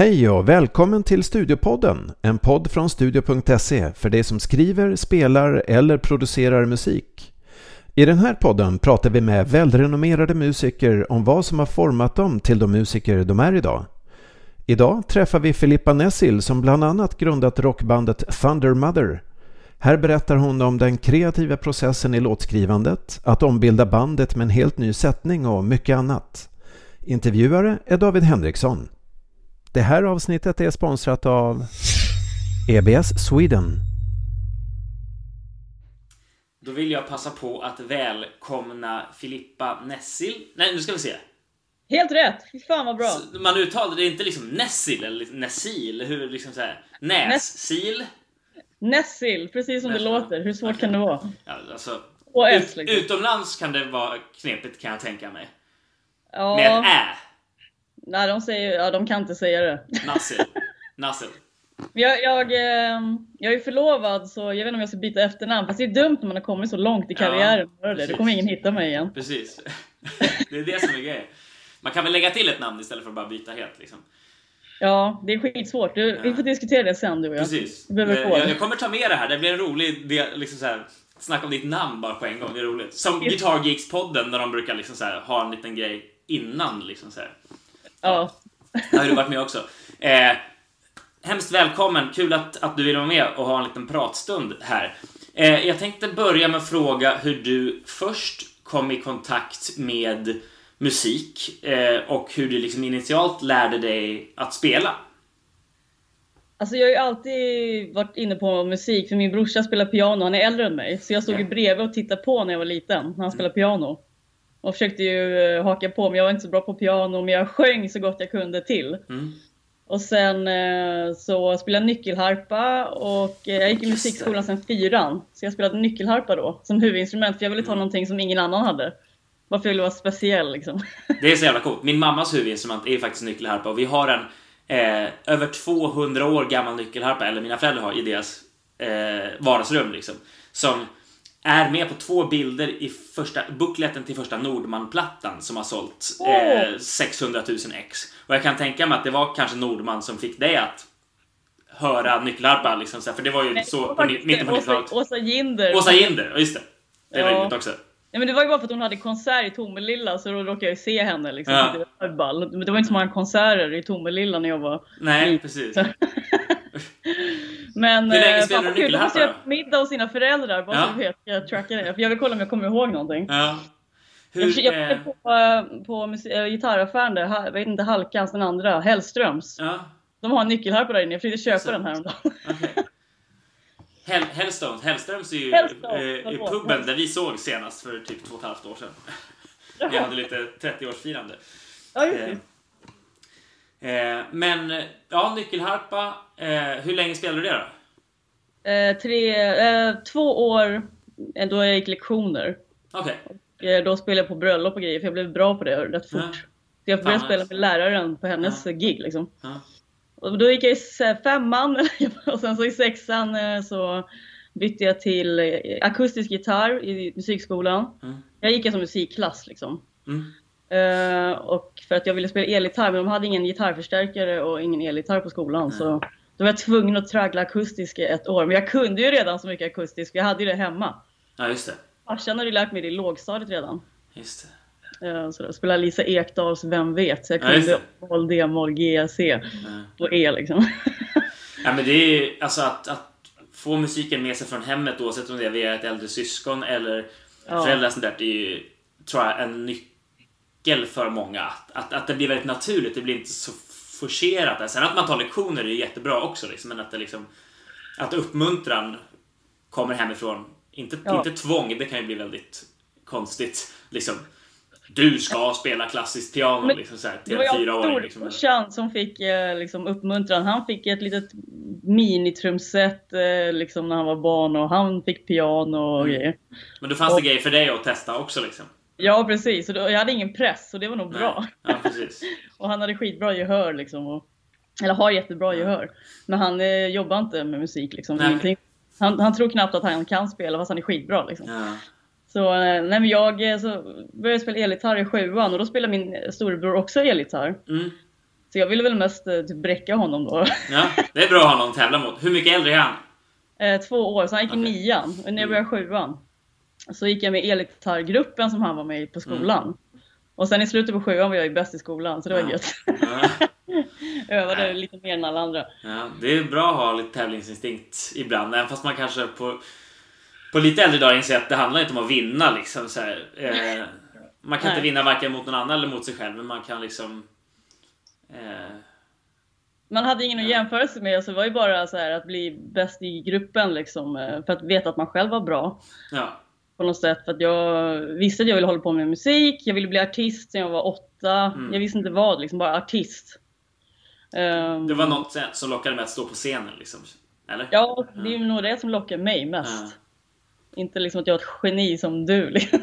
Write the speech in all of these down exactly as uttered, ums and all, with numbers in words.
Hej och välkommen till Studiopodden, en podd från studio punkt se för dig som skriver, spelar eller producerar musik. I den här podden pratar vi med välrenommerade musiker om vad som har format dem till de musiker de är idag. Idag träffar vi Filippa Nässil som bland annat grundat rockbandet Thundermother. Här berättar hon om den kreativa processen i låtskrivandet, att ombilda bandet med en helt ny sättning och mycket annat. Intervjuare är David Henriksson. Det här avsnittet är sponsrat av E B S Sweden. Då vill jag passa på att välkomna Filippa Nässil. Nej, nu ska vi se. Helt rätt, fy fan vad bra. Så man uttalade det inte liksom Nässil eller Nässil, hur liksom så här Nässil. Nässil, precis som Nässil. Det låter. Hur svårt okay. kan det vara? Ja, alltså, och ut, utomlands kan det vara knepigt kan jag tänka mig. Ja. Med ett ä. Nej, de säger, ja, de kan inte säga det. Nässil. Nässil. Jag, jag, jag är förlovad, så jag vet inte om jag ska byta efternamn. Fast det är dumt när man har kommit så långt i karriären. Ja, det. Då kommer ingen hitta mig igen. Precis. Det är det som är grejen. Man kan väl lägga till ett namn istället för att bara byta helt liksom. Ja, det är skitsvårt. Du, ja. Vi får diskutera det sen, du och jag. Precis. Du behöver jag, jag kommer ta med det här. Det blir en rolig del, liksom så här, snack om ditt namn bara på en gång. Det är roligt. Som Guitar Geeks-podden där de brukar liksom så här, ha en liten grej innan liksom så här. Ja. Där har du varit med också. Eh, hemskt välkommen. Kul att, att du vill vara med och ha en liten pratstund här. Eh, jag tänkte börja med att fråga hur du först kom i kontakt med musik eh, och hur du liksom initialt lärde dig att spela. Alltså jag har ju alltid varit inne på musik, för min brorsa spelar piano, han är äldre än mig. Så jag stod ju bredvid och tittade på när jag var liten, när han spelade piano. Och försökte ju haka på, men jag var inte så bra på piano, men jag sjöng så gott jag kunde till. Mm. Och sen så spelade jag nyckelharpa och jag gick i musikskolan sen fyran. Så jag spelade nyckelharpa då, som huvudinstrument, för jag ville ta mm. någonting som ingen annan hade. Varför jag ville vara speciell liksom. Det är så jävla coolt. Min mammas huvudinstrument är faktiskt nyckelharpa, och vi har en eh, över tvåhundra år gammal nyckelharpa, eller mina föräldrar har i deras eh, vardagsrum liksom, som är med på två bilder i första bukletten till första Nordman-plattan som har sålt eh, sexhundratusen ex. Och jag kan tänka mig att det var kanske Nordman som fick dig att höra nyckelharpa liksom, för det var ju men, så mitt på nittiotalet. Åsa Jinder. Åsa Jinder, just det. Det var ja. också. Ja, men det var ju bara för att hon hade konsert i Tomelilla, så då råkade jag ju se henne liksom. Ja. Det var ball. Men det var inte så många konserter i Tomelilla när jag var. Nej, precis. Men hur länge spelade du nyckelharpa då? Middag hos sina föräldrar. Bara ja. så vet jag trackar det. För jag vill kolla om jag kommer ihåg någonting. Ja. Hur, jag var eh... på, på musik, äh, gitarraffären där. Jag vet inte, Halkans, den andra. Hellströms. Ja. De har en nyckelharpa där inne. Jag försökte köpa så. den här om dagen. Okay. Hell, Hellströms, Hellströms är ju Hellströms, äh, i puben där vi såg senast för typ två och ett halvt år sedan. Vi hade lite trettioårsfirande. Ja, just det. Eh, men, ja, nyckelharpa. Eh, hur länge spelade du det då? Eh, tre, eh, två år då jag gick lektioner. Okej. Okay. Eh, då spelade jag på bröllop och grejer, för jag blev bra på det rätt fort. Mm. Så jag började Fan, spela med läraren på hennes mm. gig liksom. Mm. Och då gick jag i femman och sen så i sexan så bytte jag till akustisk gitarr i musikskolan. Mm. Jag gick som musikklass liksom. Mm. Uh, och för att jag ville spela elgitarr, men de hade ingen gitarrförstärkare och ingen elgitarr på skolan. Mm. Så då var jag tvungen att traggla akustisk i ett år. Men jag kunde ju redan så mycket akustisk, jag hade ju det hemma. Ja, just det. Farsan hade ju lärt mig det i lågstadiet redan. Just det. Uh, så då spelade Lisa Ekdahls Vem vet. Så jag kunde ja, moll, d-moll, g, c mm. och e liksom. Ja, men det är ju alltså att, att få musiken med sig från hemmet, oavsett om det är via ett äldre syskon eller ja. föräldrar sånt där. Det är ju, tror jag, en nyckel för många, att, att, att det blir väldigt naturligt. Det blir inte så forcerat. Sen att man tar lektioner är ju jättebra också liksom, men att det liksom, att uppmuntran kommer hemifrån. Inte, ja. inte tvång, det kan ju bli väldigt konstigt liksom. Du ska spela klassiskt piano men, liksom, så här, till fyra år. Det var ju en stor som fick liksom, uppmuntran. Han fick ett litet minitrumset liksom, när han var barn, och han fick piano och mm. grejer. Men då fanns och, det grejer för dig att testa också liksom. Ja, precis. Och jag hade ingen press, så det var nog Nej. bra. Ja, precis. Och han hade skitbra gehör liksom, och, eller har jättebra gehör. Men han eh, jobbar inte med musik liksom. Han, han tror knappt att han kan spela, fast han är skitbra liksom. Ja. Så, eh, nej, men jag så började spela elgitarr i sjuan, och då spelade min storebror också elgitarr. Mm. Så jag ville väl mest typ bräcka honom då. Ja, det är bra att ha någon tävla mot. Hur mycket äldre är han? Eh, två år, så han gick okay. i nian. Och när jag började sjuan så gick jag med elgitarrgruppen som han var med i på skolan. Mm. Och sen i slutet på sjuan var jag ju bäst i skolan, så det ja. var gött. Ja. Övade ja. lite mer än alla andra. Ja, det är bra att ha lite tävlingsinstinkt ibland. Även fast man kanske på, på lite äldre dagar inser att det handlar inte om att vinna. Liksom, så här. Eh, man kan Nej. inte vinna varken mot någon annan eller mot sig själv. Men man kan liksom... Eh, man hade ingen ja. att jämföra sig med. Så det var ju bara så här, att bli bäst i gruppen. Liksom, för att veta att man själv var bra. Ja. På något sätt, för att jag visste att jag ville hålla på med musik. Jag ville bli artist sen jag var åtta. Mm. Jag visste inte vad, liksom, bara artist. Um, det var något som lockade mig att stå på scenen, liksom. Eller? Ja, det är mm. nog det som lockade mig mest. Mm. Inte liksom att jag var ett geni som du. Liksom.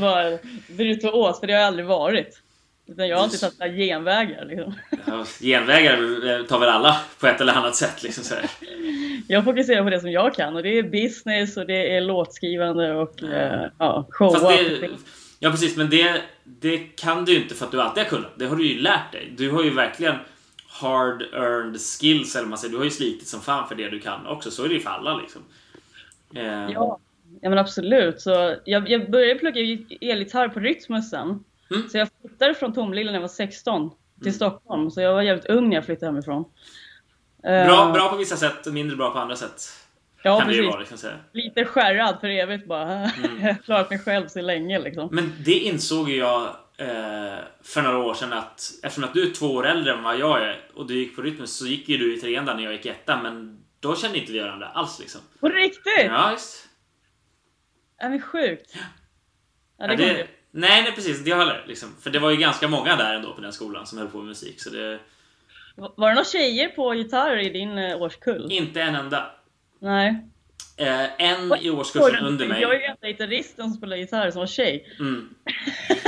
Bara virtuos, för det har jag aldrig varit. Utan jag har alltid tagit genvägar. Liksom. Ja, genvägar tar väl alla på ett eller annat sätt. Liksom, så här. Jag fokuserar på det som jag kan, och det är business och det är låtskrivande och mm. eh, ja, show. Det, ja, precis, men det, det kan du inte för att du alltid har kunnat. Det har du ju lärt dig. Du har ju verkligen hard earned skills, eller man säger. Du har ju slitit som fan för det du kan också. Så är det ju för alla, liksom. Eh. Ja, ja, men absolut. Så jag, jag började plugga elgitarr på Rytmus sen. Mm. Så jag flyttade från Tomlilla när jag var sexton till mm. Stockholm. Så jag var jävligt ung när jag flyttade hemifrån. Bra, bra på vissa sätt och mindre bra på andra sätt. Ja, kan det ju vara, liksom, så. Lite skärrad för evigt bara. Mm. Klarat mig själv så länge, liksom. Men det insåg jag eh, för några år sedan, att eftersom att du är två år äldre än vad jag är och du gick på Rytmus, så gick ju du i trean när jag gick ettan. Men då kände inte vi varandra alls, liksom. På riktigt? Ja, just. Är det sjukt? Ja, det, ja, det... Nej, nej, precis, det håller, liksom. För det var ju ganska många där ändå på den skolan som höll på med musik, så det... Var det några tjejer på gitarr i din årskull? Inte en enda. Nej. Eh, en i årskursen under mig. Jag är ju enda gitarristen som spelar gitarr som var tjej. Mm.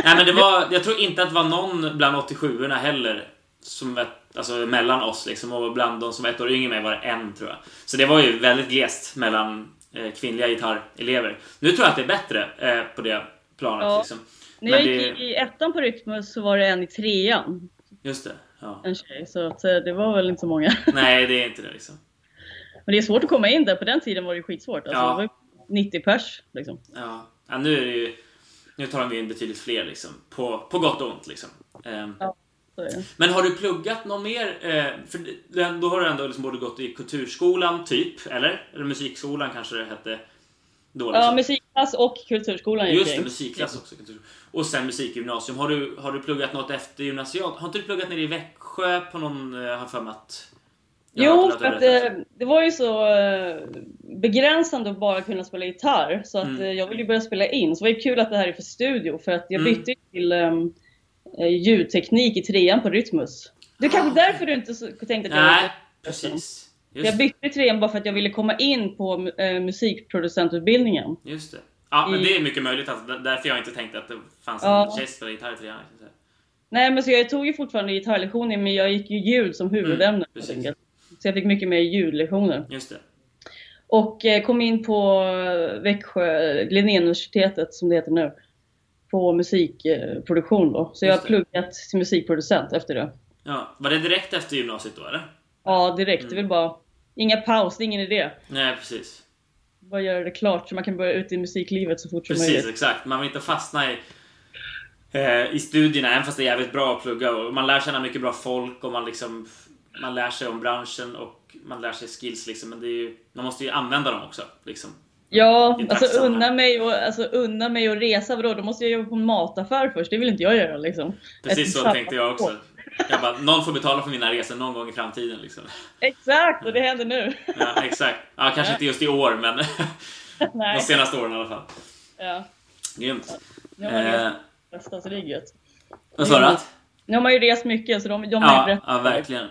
Nej, men det var, jag tror inte att det var någon bland åttiosjuorna heller. Som ett, alltså mellan oss, liksom. Och bland de som var ett år yngre med var det en, tror jag. Så det var ju väldigt glest mellan eh, kvinnliga gitarrelever. Nu tror jag att det är bättre eh, på det planet. Ja. Liksom. När jag gick det... i ettan på Rytmus så var det en i trean. Just det. Ja. En tjej, så att det var väl inte så många. Nej, det är inte det, liksom. Men det är svårt att komma in där. På den tiden var det skitsvårt, alltså, ja. Det var nittio pers, liksom. Ja, ja, nu är det ju, nu tar de ju in betydligt fler, liksom. På, på gott och ont, liksom. Ja, så är det. Men har du pluggat någon mer? För då har du ändå, liksom, både gått i kulturskolan typ, eller? Eller musikskolan kanske det hette då, liksom. Ja, musikklass och kulturskolan. Just det, musikklass också, kulturskolan. Och sen musikgymnasium. Har du, har du pluggat något efter gymnasialt? Har inte du pluggat nere i Växjö på någon, har för mig att... Jo, för att det, det var ju så begränsande att bara kunna spela gitarr. Så att mm. jag ville ju börja spela in. Så det var ju kul att det här är för studio. För att jag bytte mm. till um, ljudteknik i trean på Rytmus. Det är kanske ah, därför du inte så, tänkte att jag... Nej, precis. Just. Jag bytte till trean bara för att jag ville komma in på eh, musikproducentutbildningen. Just det. Ja, men det är mycket möjligt. Alltså, därför jag inte tänkte att det fanns en ja. tjej som spelade gitarr i trean. Nej, men så jag tog ju fortfarande gitarrlektioner, men jag gick ju ljud som huvudämne. Mm, jag så jag fick mycket mer ljudlektioner. Just det. Och eh, kom in på Växjö, Linnéuniversitetet som det heter nu. På musikproduktion då. Så jag har pluggat till musikproducent efter det. Ja, var det direkt efter gymnasiet då, eller? Ja, direkt. Mm. Det vill bara... Inga paus, ingen idé. Nej, precis. Bara göra det klart så man kan börja ut i musiklivet så fort som möjligt. Precis, exakt. Man vill inte fastna i, eh, i studierna, även fast det är jävligt bra att plugga. Och man lär känna mycket bra folk och man, liksom, man lär sig om branschen och man lär sig skills. Liksom. Men det är ju, man måste ju använda dem också. Liksom. Ja, alltså unna, mig och, alltså unna mig och resa. Vadå? Då måste jag jobba på en mataffär först. Det vill inte jag göra. Liksom. Precis Ett så pappa. tänkte jag också. Jag bara, någon får betala för mina resor någon gång i framtiden, liksom. Exakt, och det händer nu. Ja, exakt. Ja, kanske inte just i år, men de senaste åren i alla fall. Ja. Grymt. Nu har man ju eh... rest, så det är gött. Vad sa du? Nu har man ju rest mycket, så de, de har ju rätt. Ja, verkligen.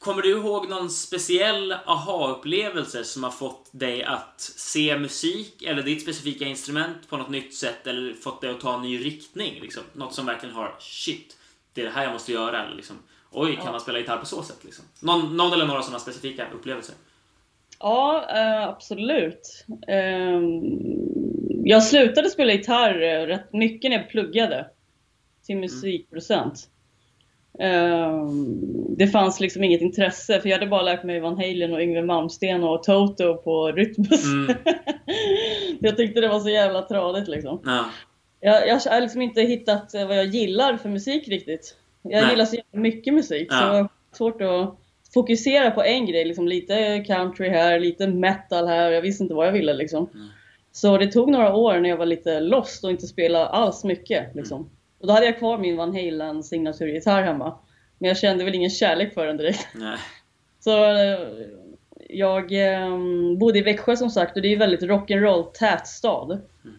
Kommer du ihåg någon speciell aha-upplevelse som har fått dig att se musik eller ditt specifika instrument på något nytt sätt, eller fått dig att ta en ny riktning, liksom? Något som verkligen har, shit, det är det här jag måste göra, liksom. Oj, kan ja. man spela gitarr på så sätt, liksom. Någon, någon eller några sådana specifika upplevelser? Ja, eh, absolut. Eh, jag slutade spela gitarr rätt mycket när jag pluggade till musikproducent. Det fanns liksom inget intresse, för jag hade bara lärt mig Van Halen och Yngwie Malmsteen och Toto på Rytmus. Mm. Jag tyckte det var så jävla tradigt liksom. Ja. Jag, jag har liksom inte hittat vad jag gillar för musik riktigt. Jag Nej. gillar så jävla mycket musik, ja. Så det var svårt att fokusera på en grej liksom, lite country här, lite metal här. Jag visste inte vad jag ville liksom. Mm. Så det tog några år när jag var lite lost och inte spelade alls mycket liksom. Mm. Och då hade jag kvar min Van Halen signaturgitarr hemma. Men jag kände väl ingen kärlek för den direkt. Nej. Så jag eh, bodde i Växjö som sagt. Och det är ju väldigt rock'n'roll tät stad. Mm.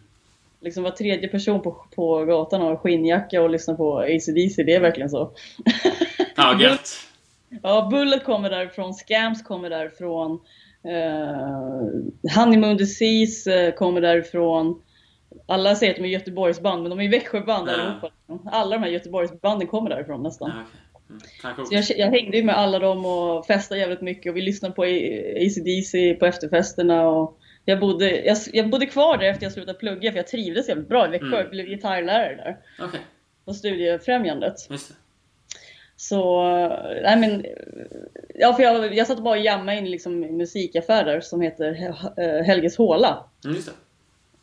Liksom var tredje person på, på gatan har skinnjacka och lyssnar på A C D C. Det är verkligen så. Ja, gött. Ja, Bullet kommer därifrån. Scams kommer därifrån. Eh, Honeymoon Disease kommer därifrån. Alla säger att de är Göteborgsband, men de är Växjöband, ja. Allihopa. Alla de här Göteborgsbanden kommer därifrån nästan. Ja, okay. Mm, så jag, jag hängde ju med alla dem och festade jävligt mycket. Och vi lyssnade på A C D C på efterfesterna. Och jag, bodde, jag, jag bodde kvar där efter jag slutade plugga, för jag trivdes jävligt bra i Växjö. Mm. Jag blev gitarrlärare där. Okay. På studiefrämjandet. Just det. Så, nej men, ja, för jag, jag satt bara och jammade in liksom musikaffärer som heter Helges Håla. Mm, just det.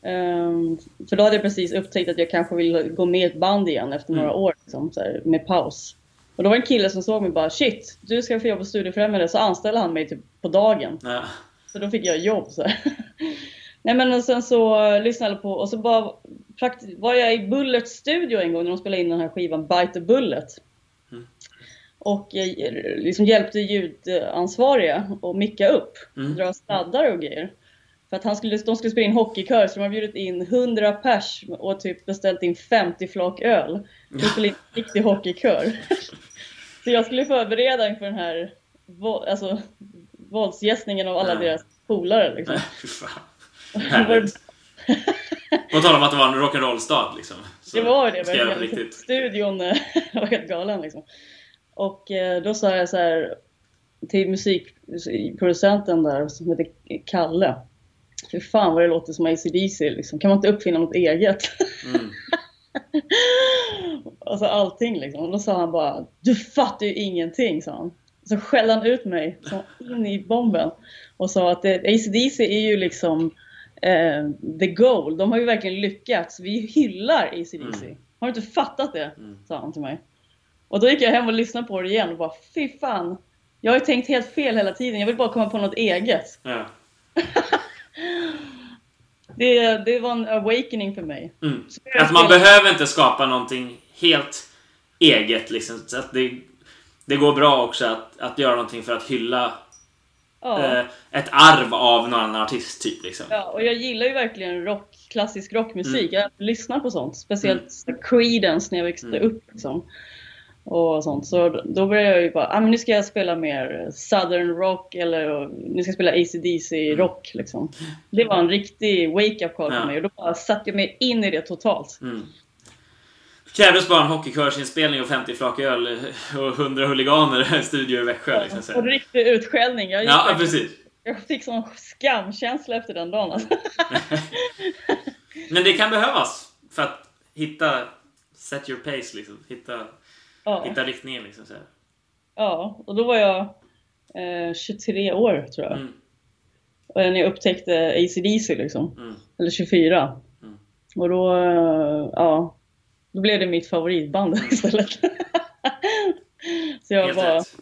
Um, för då hade jag precis upptäckt att jag kanske ville gå med ett band igen efter mm. några år liksom, så här, med paus. Och då var en kille som såg mig bara, shit, du ska få jobba på studiefrämjande. Så anställde han mig typ på dagen. Ja. Så då fick jag jobb så här. Nej men och sen så uh, lyssnade jag på. Och så bara praktis- var jag i Bullets studio en gång när de spelade in den här skivan Bite the Bullet. Mm. Och jag, liksom hjälpte ljudansvariga att micka upp, mm. dra sladdar och grejer. För att han skulle, de skulle spela in hockeykör, så de har bjudit in hundra pers och typ beställt in femtio flak öl. De skulle in en riktig hockeykör. Så jag skulle förbereda inför den här alltså, våldsgästningen av alla ja. deras polare. Liksom. Härligt. På tal om att det var en rock'n'roll-stad. Liksom. Det var det. Verkligen. Riktigt. Studion var helt galen. Liksom. Och då sa jag så här till musikproducenten där som heter Kalle. Hur fan vad det låter som A C D C liksom. Kan man inte uppfinna något eget? Mm. Alltså allting liksom. Och då sa han bara, du fattar ju ingenting, sa han. Så skällde han ut mig in i bomben. Och sa att A C D C är ju liksom eh, the goal. De har ju verkligen lyckats. Vi hyllar A C D C. Mm. Har du inte fattat det? Mm. Sa han till mig. Och då gick jag hem och lyssnade på det igen. Och bara, fy fan. Jag har ju tänkt helt fel hela tiden. Jag vill bara komma på något eget. Ja. Det, det var en awakening för mig. Mm. Att man behöver inte skapa någonting helt eget liksom. Så att det, det går bra också att, att göra någonting för att hylla ja. eh, ett arv av någon annan artist typ liksom. Ja, och jag gillar ju verkligen rock, klassisk rockmusik. Mm. Jag lyssnar på sånt, speciellt mm. Creedence när jag växte mm. upp liksom. Och sånt. Så då började jag ju bara, ah, men nu ska jag spela mer Southern Rock, eller nu ska jag spela A C D C Rock liksom. Det var en riktig wake-up call ja. för mig. Och då bara satte jag mig in i det totalt. Mm. Krävdes bara en hockeykörsinspelning och femtio flaköl och hundra huliganer i studio i Växjö ja, liksom. Och riktig utskällning. Jag, ja, ja, precis. Jag fick sån skamkänsla efter den dagen alltså. Men det kan behövas för att hitta set your pace liksom, hitta Ja. hitta riktningen liksom så här. Ja, och då var jag eh, tjugotre år tror jag. Mm. Och när jag upptäckte A C D C liksom. Mm. Eller tjugofyra. Mm. Och då eh, ja, då blev det mitt favoritband istället. Så jag helt bara rätt.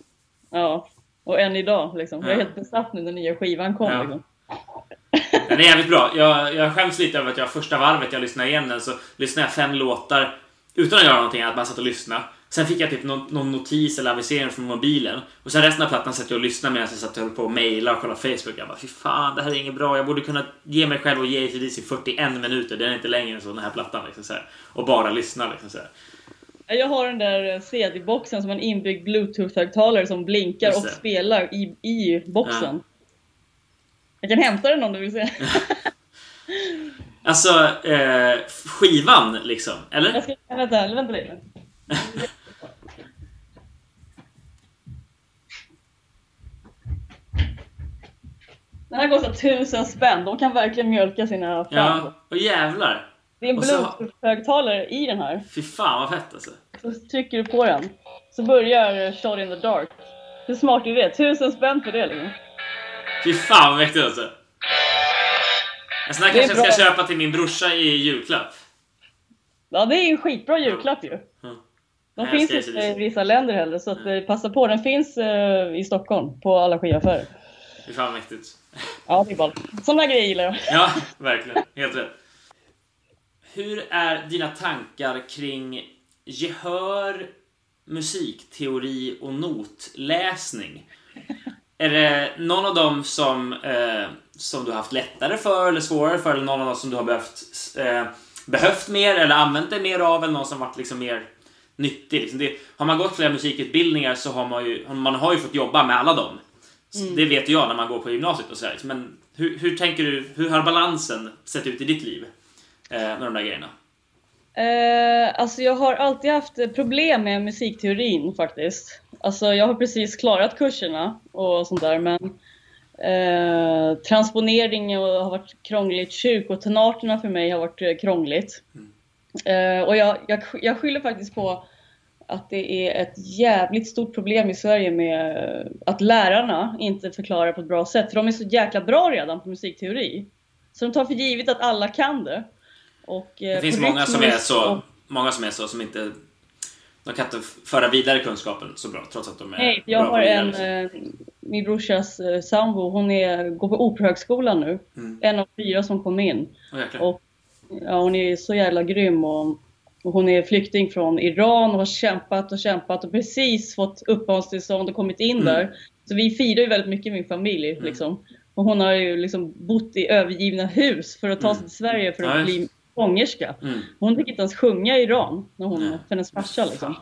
Ja, och än idag liksom. Ja. Jag är helt besatt nu när nya skivan kom ja. liksom. Den är jävligt bra. Jag jag skäms lite över att jag första varvet jag lyssnade igen den så lyssnade jag fem låtar utan att göra någonting, att bara satt och lyssna. Sen fick jag typ någon, någon notis eller avisering från mobilen. Och sen resten av plattan satt jag och lyssnade medan jag satt och höll på och mejla och kolla Facebook. Jag bara, fy fan, det här är inget bra. Jag borde kunna ge mig själv och ge till D C fyrtioen minuter. Det är inte längre än så, den här plattan liksom så här. Och bara lyssna liksom så här. Jag har den där C D-boxen som en inbyggd Bluetooth-högtalare som blinkar och spelar i, i boxen. Ja. Jag kan hämta den om du vill se. Alltså, eh, skivan liksom, eller? Jag ska, vänta, vänta lite. Den här går så tusen spänn. De kan verkligen mjölka sina fans. Ja, och jävlar. Det är en Bluetooth-högtalare i den här. Fy fan vad fett alltså. Så trycker du på den så börjar Shot in the Dark. Hur smart du är, tusen spänn för det liksom. Fy fan vad mäktigt alltså. En sån här kanske jag ska köpa till min brorsa i julklapp. Ja, det är ju en skitbra julklapp ju. Mm. De Nej, finns inte i vissa länder heller, så att mm. passa på. Den finns uh, i Stockholm på alla skivaffärer. Fy fan mäktigt. Ja, det är bara sådana grejer gillar jag. Ja, verkligen. Helt rätt. Hur är dina tankar kring gehör, musikteori och notläsning? Är det någon av dem som, eh, som du har haft lättare för eller svårare för? Eller någon av dem som du har behövt, eh, behövt mer eller använt dig mer av? Eller någon som har varit liksom mer nyttig? Liksom det, har man gått flera musikutbildningar så har man ju, man har ju fått jobba med alla dem. Mm. Det vet jag när man går på gymnasiet och så här. Men hur, hur tänker du, hur har balansen sett ut i ditt liv eh, med de där grejerna? Eh, alltså jag har alltid haft problem med musikteorin faktiskt. Alltså jag har precis klarat kurserna och sånt där, men eh, transponering har varit krångligt, kyrk och tonarterna för mig har varit krångligt. Mm. Eh, och jag, jag, jag skyller faktiskt på att det är ett jävligt stort problem i Sverige med att lärarna inte förklarar på ett bra sätt. För de är så jäkla bra redan på musikteori. Så de tar för givet att alla kan det. Och det finns många som är så, och... många som är så som inte, de kan inte föra vidare kunskapen så bra trots att de är Nej, jag bra har en, min brorsas sambo, hon är, går på Operahögskolan nu. Mm. En av fyra som kom in. Oh, och, ja, hon är så jävla grym och... Och hon är flykting från Iran och har kämpat och kämpat och precis fått uppehållstillstånd och kommit in mm. där. Så vi firar ju väldigt mycket i min familj. Mm. Liksom. Och hon har ju liksom bott i övergivna hus för att ta sig mm. till Sverige för att ja, bli sångerska. Mm. Hon fick inte ens sjunga i Iran när hon, mm. för hennes farsa. Liksom.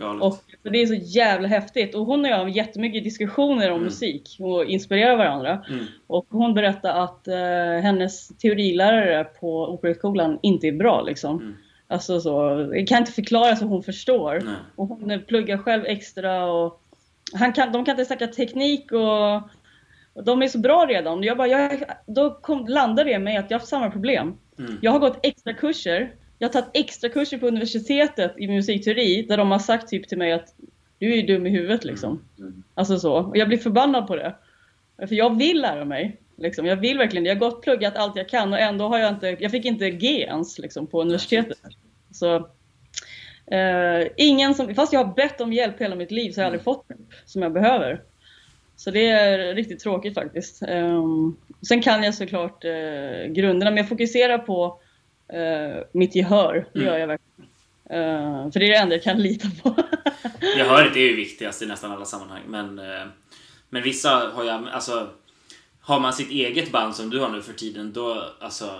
Fan, och det är så jävla häftigt. Och hon och jag har jättemycket diskussioner om mm. musik och inspirerar varandra. Mm. Och hon berättar att eh, hennes teorilärare på Operaskolan inte är bra liksom. Mm. Alltså så, det kan inte förklara så hon förstår. Nej. Och hon pluggar själv extra och han kan, de kan inte snacka teknik och, och de är så bra redan. Jag bara, jag, då kom, landade det med att jag har haft samma problem. Mm. Jag har gått extra kurser. Jag har tagit extra kurser på universitetet i musikteori där de har sagt typ till mig att du är ju dum i huvudet liksom. Mm. Alltså så, och jag blir förbannad på det. För jag vill lära mig. Liksom. Jag vill verkligen, jag har gått pluggat allt jag kan och ändå har jag inte, jag fick inte G ens liksom, på universitetet. Så, eh, ingen som, fast jag har bett om hjälp hela mitt liv så har jag aldrig fått det som jag behöver. Så det är riktigt tråkigt faktiskt. Eh, sen kan jag såklart eh, grunderna, men jag fokuserar på eh, mitt gehör, det gör jag verkligen. Eh, för det är det enda jag kan lita på. Gehöret är ju viktigast i nästan alla sammanhang, men, eh, men vissa har jag, alltså... Har man sitt eget band som du har nu för tiden då, alltså,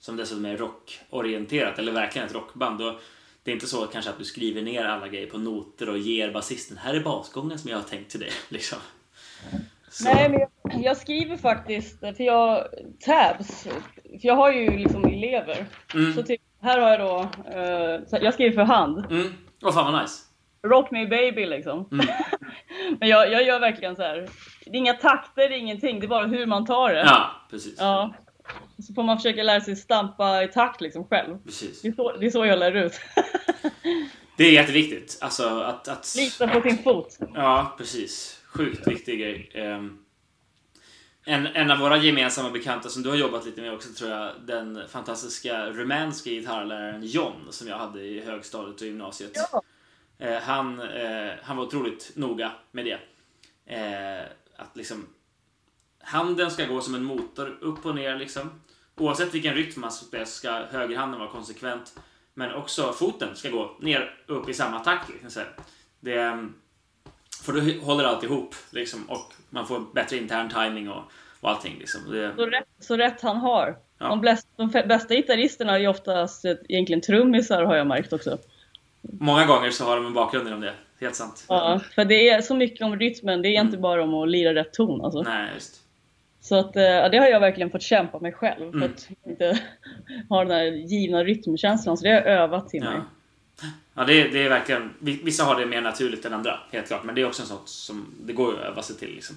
som dessutom är rockorienterat eller verkligen ett rockband då, det är inte så kanske att du skriver ner alla grejer på noter och ger basisten här är basgången som jag har tänkt till dig liksom. Nej, men jag, jag skriver faktiskt för jag tabs för jag har ju liksom elever mm. så typ, här har jag då eh, jag skriver för hand. Mm. Åh, fan vad nice. Rock me baby liksom. Mm. Men jag, jag gör verkligen så här. Det är inga takter, det är ingenting. Det är bara hur man tar det. Ja, precis. Ja. Så får man försöka lära sig stampa i takt liksom själv. Precis. Det är så, det är så jag lär ut. Det är jätteviktigt. Alltså att... att... Lita på sin fot. Ja, precis. Sjukt viktig grej. En, en av våra gemensamma bekanta som du har jobbat lite med också tror jag, den fantastiska rumänska gitarrläraren John som jag hade i högstadiet och gymnasiet. Ja. Han, eh, han var otroligt noga med det eh, att liksom handen ska gå som en motor upp och ner liksom. Oavsett vilken rytm man spelar ska högerhanden vara konsekvent, men också foten ska gå ner upp i samma takt liksom, så det, för då håller allt ihop liksom, och man får bättre intern timing och, och allting liksom. Det... så, rätt, så rätt han har ja. de, bästa, de bästa gitarristerna är oftast egentligen trummisar har jag märkt också. Många gånger så har de en bakgrund inom det, helt sant. Ja, för det är så mycket om rytmen, det är mm. inte bara om att lira rätt ton alltså. Nej, just. Så att, ja, det har jag verkligen fått kämpa med själv mm. för att inte ha den där givna rytmkänslan, så det har jag övat till ja. mig. Ja, det, det är verkligen, vissa har det mer naturligt än andra, helt klart. Men det är också en sån som, det går ju att öva sig till liksom.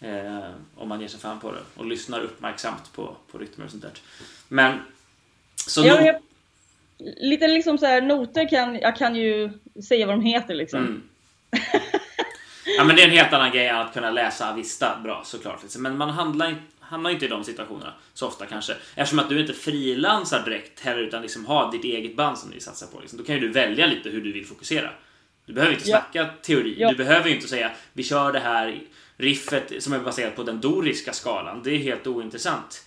eh, Om man ger sig fram på det och lyssnar uppmärksamt på, på rytmer och sånt där. Men, så ja, nog... Lite liksom så här noter kan jag kan ju säga vad de heter liksom. Mm. Ja, men det är en helt annan grej att kunna läsa Avista bra, såklart. Men man handlar, handlar inte i de situationerna så ofta kanske. Eftersom att du inte frilansar direkt heller, utan liksom har ditt eget band som du satsar på. Liksom. Då kan ju du välja lite hur du vill fokusera. Du behöver inte snacka ja. teori. Ja. Du behöver inte säga, vi kör det här riffet som är baserat på den doriska skalan. Det är helt ointressant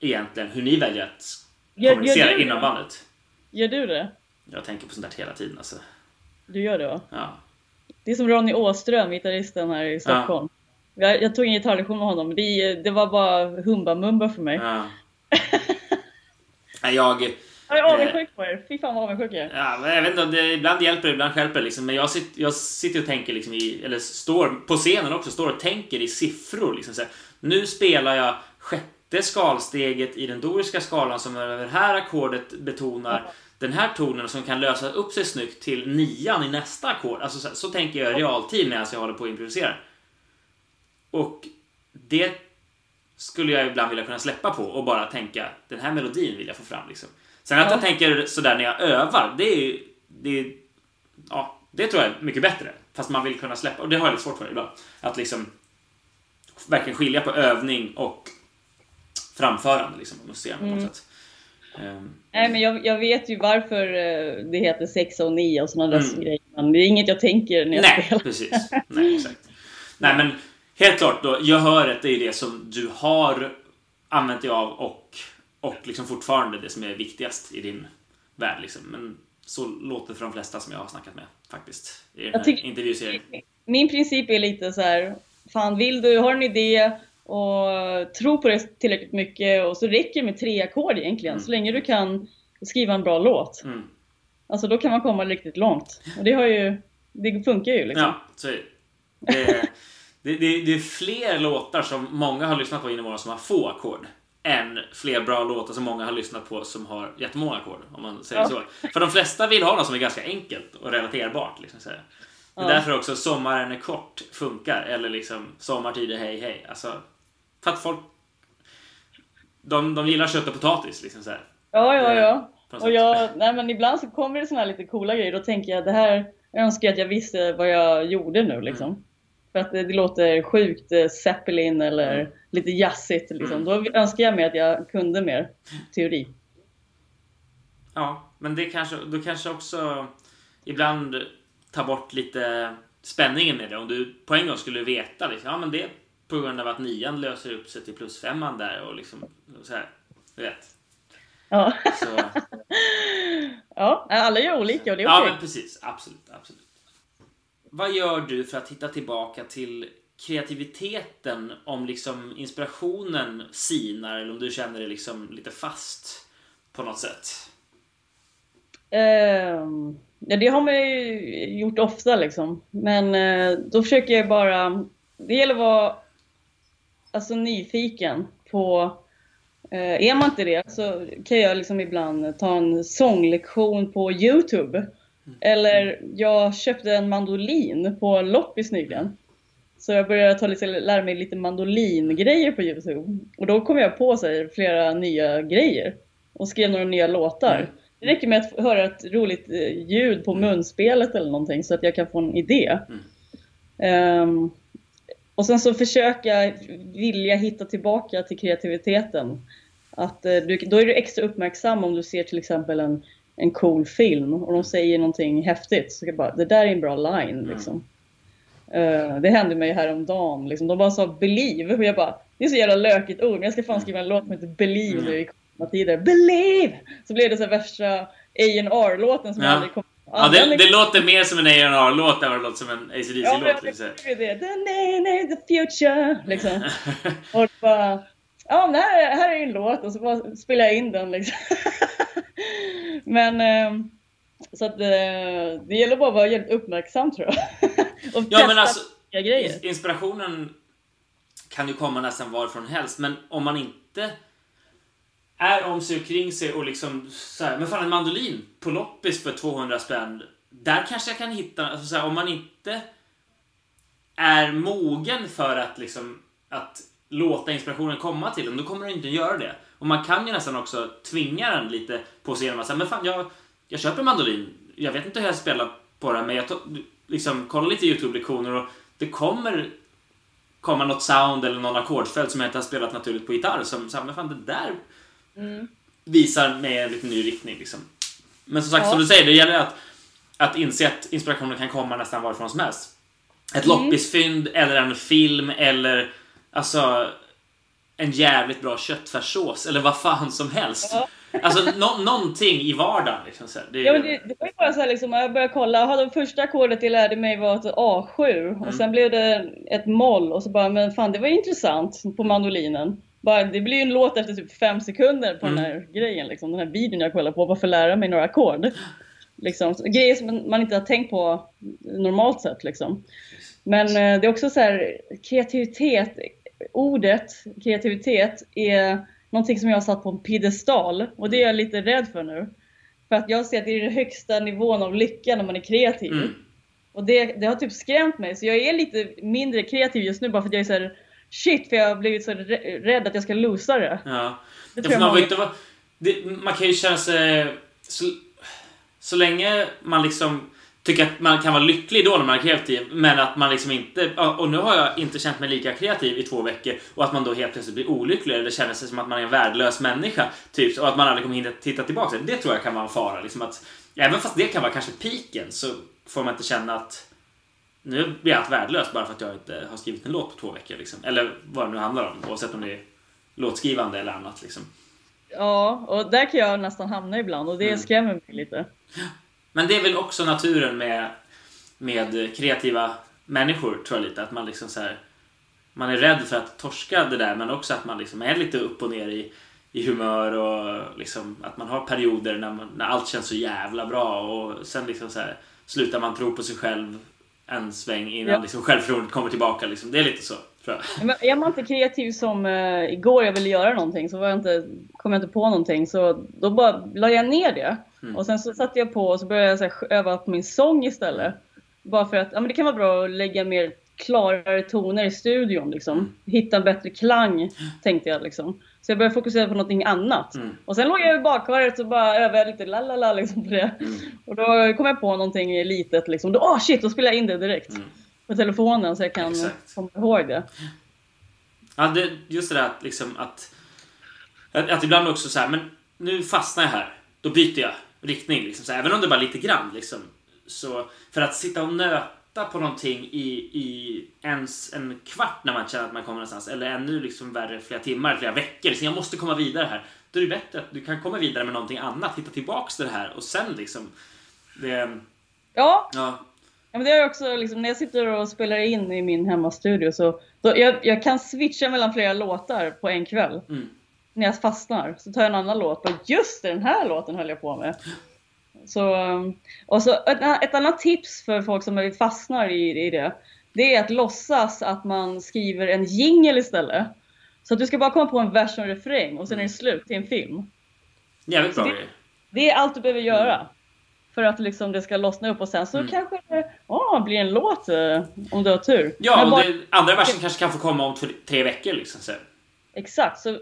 egentligen hur ni väljer att gör, kommunicera gör inom bandet. Gör du det? Jag tänker på sånt där hela tiden. Alltså. Du gör det, va? Ja. Det är som Ronny Åström, gitarristen här i Stockholm. Ja. Jag, jag tog en gitarrlektion med honom. Det, det var bara humba-mumba för mig. Ja. jag... Jag är avundsjuk på er. Fy fan vad avundsjuk jag är. Ja, jag vet inte, det, ibland hjälper det, ibland hjälper det. Liksom. Men jag, sit, jag sitter och tänker liksom i, eller står på scenen också, står och tänker i siffror. Liksom. Så här, nu spelar jag sjätte skalsteget i den doriska skalan som över det här ackordet betonar. Ja. Den här tonen som kan lösa upp sig snyggt till nian i nästa ackord. Alltså så, så tänker jag i realtid medan jag håller på att improvisera. Och det skulle jag ibland vilja kunna släppa på och bara tänka, den här melodin vill jag få fram liksom. Sen att jag ja. tänker sådär när jag övar, det är ju, det är, ja, det tror jag är mycket bättre. Fast man vill kunna släppa, och det har jag lite svårt för ibland. Att liksom verkligen skilja på övning och framförande liksom, och se på något sätt. Um, Nej, men jag, jag vet ju varför det heter sexa och nio och sådana mm. där grejer. Men det är inget jag tänker när jag Nej, spelar. Precis. Nej, exakt. Nej, men helt klart då, gehöret är ju det som du har använt dig av och, och liksom fortfarande det som är viktigast i din värld liksom. Men så låter det för de flesta som jag har snackat med faktiskt i den här tycker, intervjuserien. Min princip är lite så här, fan vill du, har en idé och tro på det tillräckligt mycket, och så räcker det med tre ackord egentligen mm. så länge du kan skriva en bra låt. Mm. Alltså då kan man komma riktigt långt. Och det har ju, det funkar ju liksom. Ja, så är det. Det, det, det, det är fler låtar som många har lyssnat på inom åren som har få ackord än fler bra låtar som många har lyssnat på som har jättemånga ackord, om man säger ja. så. För de flesta vill ha något som är ganska enkelt och relaterbart liksom så här. Det är ja. därför också sommaren är kort funkar, eller liksom sommartider hej hej. Alltså för att folk, de, de gillar kött och potatis liksom så här. Ja, ja, ja. Och jag, nej, men ibland så kommer det såna här lite coola grejer. Då tänker jag, det här, jag önskar att jag visste vad jag gjorde nu liksom. Mm. För att det, det låter sjukt Zeppelin eller mm. lite jazzigt liksom. Mm. Då önskar jag mig att jag kunde mer teori. Ja, men det kanske, då kanske också ibland ta bort lite spänningen med det. Om du på en gång skulle veta liksom, ja men det på grund av att nian löser upp sig till plus femman där och liksom så här, du vet. Ja. Så. Ja, alla gör olika och det är okej. Ja, okay. Men precis, absolut, absolut. Vad gör du för att hitta tillbaka till kreativiteten om liksom inspirationen sinar, eller om du känner dig liksom lite fast på något sätt? Um, ja, det har man ju gjort ofta liksom, men då försöker jag bara, det gäller att vara alltså nyfiken på, eh, är man inte det så kan jag liksom ibland ta en sånglektion på YouTube. Mm. Eller jag köpte en mandolin på loppis nyligen. Så jag började ta, liksom, lära mig lite mandolingrejer på YouTube. Och då kom jag på sig flera nya grejer och skrev några nya låtar. Mm. Det räcker med att höra ett roligt ljud på munspelet eller någonting så att jag kan få en idé. Mm. Um, Och sen så försöka vilja hitta tillbaka till kreativiteten. Att du, då är du extra uppmärksam om du ser till exempel en, en cool film. Och de säger någonting häftigt. Så jag bara, det där är en bra line. Mm. Liksom. Uh, det hände mig häromdagen. Liksom. De bara sa believe. Och jag bara, det är så jävla lökigt ord. Men jag ska fan skriva en låt som heter believe. Mm. I tider. Believe! Så blev det så här värsta A and R-låten som ja. aldrig kom. Ja, det, det, det låter mer som en A and R-låt än vad det låter som en A C D C-låt. Ja, liksom. Det är det. The name is the future, liksom. Och bara, ja, men här, här är en låt. Och så bara spelar jag in den, liksom. Men, så att det gäller bara att vara jävligt uppmärksam, tror jag. Och ja, men alltså, grejer. Inspirationen kan ju komma nästan varifrån helst. Men om man inte är om sig och kring sig och liksom så här, men fan en mandolin på loppis för tvåhundra spänn, där kanske jag kan hitta, alltså så här, om man inte är mogen för att liksom att låta inspirationen komma till dem, då kommer den inte göra det. Och man kan ju nästan också tvinga den lite på sig genom att säga, men fan jag, jag köper mandolin, jag vet inte hur jag spelar på den, men jag, liksom kolla lite YouTube-lektioner och det kommer komma något sound eller någon ackordsföljd som jag inte har spelat naturligt på gitarr som samma fan det där mm. visar med en lite ny riktning liksom. Men som sagt, ja. som du säger, det gäller att, att inse att inspirationen kan komma nästan varifrån som helst. Ett mm. loppisfynd eller en film eller alltså en jävligt bra köttfärssås eller vad fan som helst. Ja. Alltså no- någonting i vardagen liksom, så det, är... ja, men det, det var ju bara så här, liksom, jag började kolla, aha, det första ackordet jag lärde mig var ett A sju mm. och sen blev det ett moll och så bara, men fan det var ju intressant på mandolinen. Bara, det blir ju en låt efter typ fem sekunder på mm. den här grejen liksom, den här videon jag kollade på bara för att lära mig några ackord. Liksom, grejer som man inte har tänkt på normalt sett liksom. Men eh, det är också så här, kreativitet, ordet kreativitet är någonting som jag har satt på en piedestal. Och det är jag lite rädd för nu. För att jag ser att det är den högsta nivån av lycka när man är kreativ. Mm. Och det, det har typ skrämt mig. Så jag är lite mindre kreativ just nu. Bara för att jag är så här, shit, för jag har blivit så rädd att jag ska losa det. Ja. Det ja, för man, man... Inte, det, man kan ju känna sig... Så, så länge man liksom tycker att man kan vara lycklig då när man är kreativ. Men att man liksom inte... Och nu har jag inte känt mig lika kreativ i två veckor. Och att man då helt plötsligt blir olycklig. Eller känner sig som att man är en värdelös människa. Typ, och att man aldrig kommer hinna titta tillbaka. Det tror jag kan vara en fara. Liksom att, även fast det kan vara kanske piken. Så får man inte känna att... Nu blir allt värdelöst bara för att jag inte har skrivit en låt på två veckor. Liksom. Eller vad det nu handlar om. Oavsett om det är låtskrivande eller annat. Liksom. Ja, och där kan jag nästan hamna ibland. Och det mm. skrämmer mig lite. Men det är väl också naturen med, med kreativa människor, tror jag lite. Att man liksom så här, man är rädd för att torska det där. Men också att man liksom är lite upp och ner i, i humör. Och liksom att man har perioder när, man, när allt känns så jävla bra. Och sen liksom så här, slutar man tro på sig själv en sväng innan ja. liksom självförtroendet kommer tillbaka. Liksom. Det är lite så, tror jag. Men är man inte kreativ som uh, igår jag ville göra någonting. Så var jag inte, kom jag inte på någonting. Så då bara la jag ner det. Mm. Och sen så satte jag på och så började jag så här, öva på min sång istället. Bara för att ja, men det kan vara bra att lägga mer klarare toner i studion. Liksom. Hitta en bättre klang, tänkte jag. Liksom. Så jag började fokusera på någonting annat. Mm. Och sen låg jag i bakvarret och bara övade lite lalala liksom, på det. Mm. Och då kom jag på någonting litet. Liksom. Då, oh, shit, då spelade jag in det direkt mm. på telefonen så jag kan Exakt. komma ihåg det. Ja, det, just det där att, liksom, att, att, att ibland också så här, men nu fastnar jag här. Då byter jag riktning liksom. Så även om det bara är lite grann liksom. Så för att sitta och nöta på någonting i, i ens en kvart när man känner att man kommer någonstans, eller ännu liksom värre flera timmar, flera veckor, så jag måste komma vidare här. Då är det bättre att du kan komma vidare med någonting annat, hitta tillbaks det här och sen liksom det, ja. ja Ja, men det är också liksom, när jag sitter och spelar in i min hemmastudio så då, jag, jag kan switcha mellan flera låtar på en kväll. Mm. När jag fastnar så tar jag en annan låt. Och just den här låten höll jag på med. Så, och så ett, ett annat tips för folk som fastnar i, i det. Det är att låtsas att man skriver en jingle istället. Så att du ska bara komma på en vers och en refräng. Och sen är det slut till en film. Jävligt bra. Det, det är allt du behöver göra. Mm. För att liksom det ska lossna upp. Och sen så mm. kanske det åh, blir en låt om du har tur. Ja, och bara... det, andra versen kanske kan få komma om t- tre veckor liksom så. Exakt, så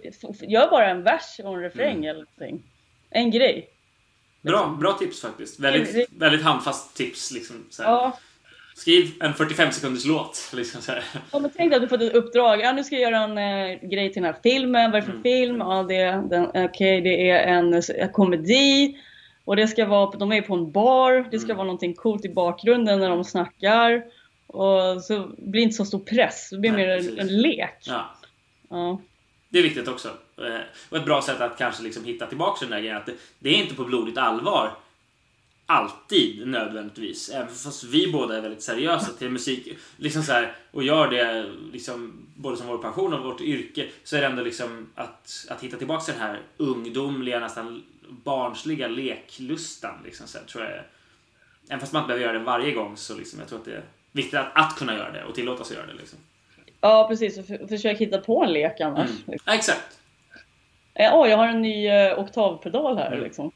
gör bara en vers och en refräng mm. eller någonting. En grej. Bra, bra tips faktiskt. Väldigt, väldigt handfast tips liksom, så här. Ja. Skriv en fyrtiofem sekunders låt liksom, så här. Ja, men tänk dig att du fått ett uppdrag. Ja, nu ska jag göra en eh, grej till den här filmen. Vad är det för mm. film? Ja, det, den, okay, det är en, en komedi. Och det ska vara, de är på en bar. Det ska mm. vara någonting coolt i bakgrunden när de snackar. Och så blir det inte så stor press. Det blir Nej, mer en, en lek. Ja, ja. Det är viktigt också. Och ett bra sätt att kanske liksom hitta tillbaka den där grejen. Att det, det är inte på blodigt allvar. Alltid nödvändigtvis. Även fast vi båda är väldigt seriösa till musik. Liksom så här, och gör det liksom, både som vår passion och vårt yrke. Så är det ändå liksom att, att hitta tillbaka den här ungdomliga, nästan barnsliga leklustan. Liksom så här, tror jag. Även fast man inte behöver göra det varje gång. Så liksom, jag tror att det är viktigt att, att kunna göra det. Och tillåta sig göra det liksom. Ja, precis. För, försök hitta på en lek annars. Mm. Liksom. Exakt. Ja, jag har en ny uh, oktavpedal här. Mm. Liksom.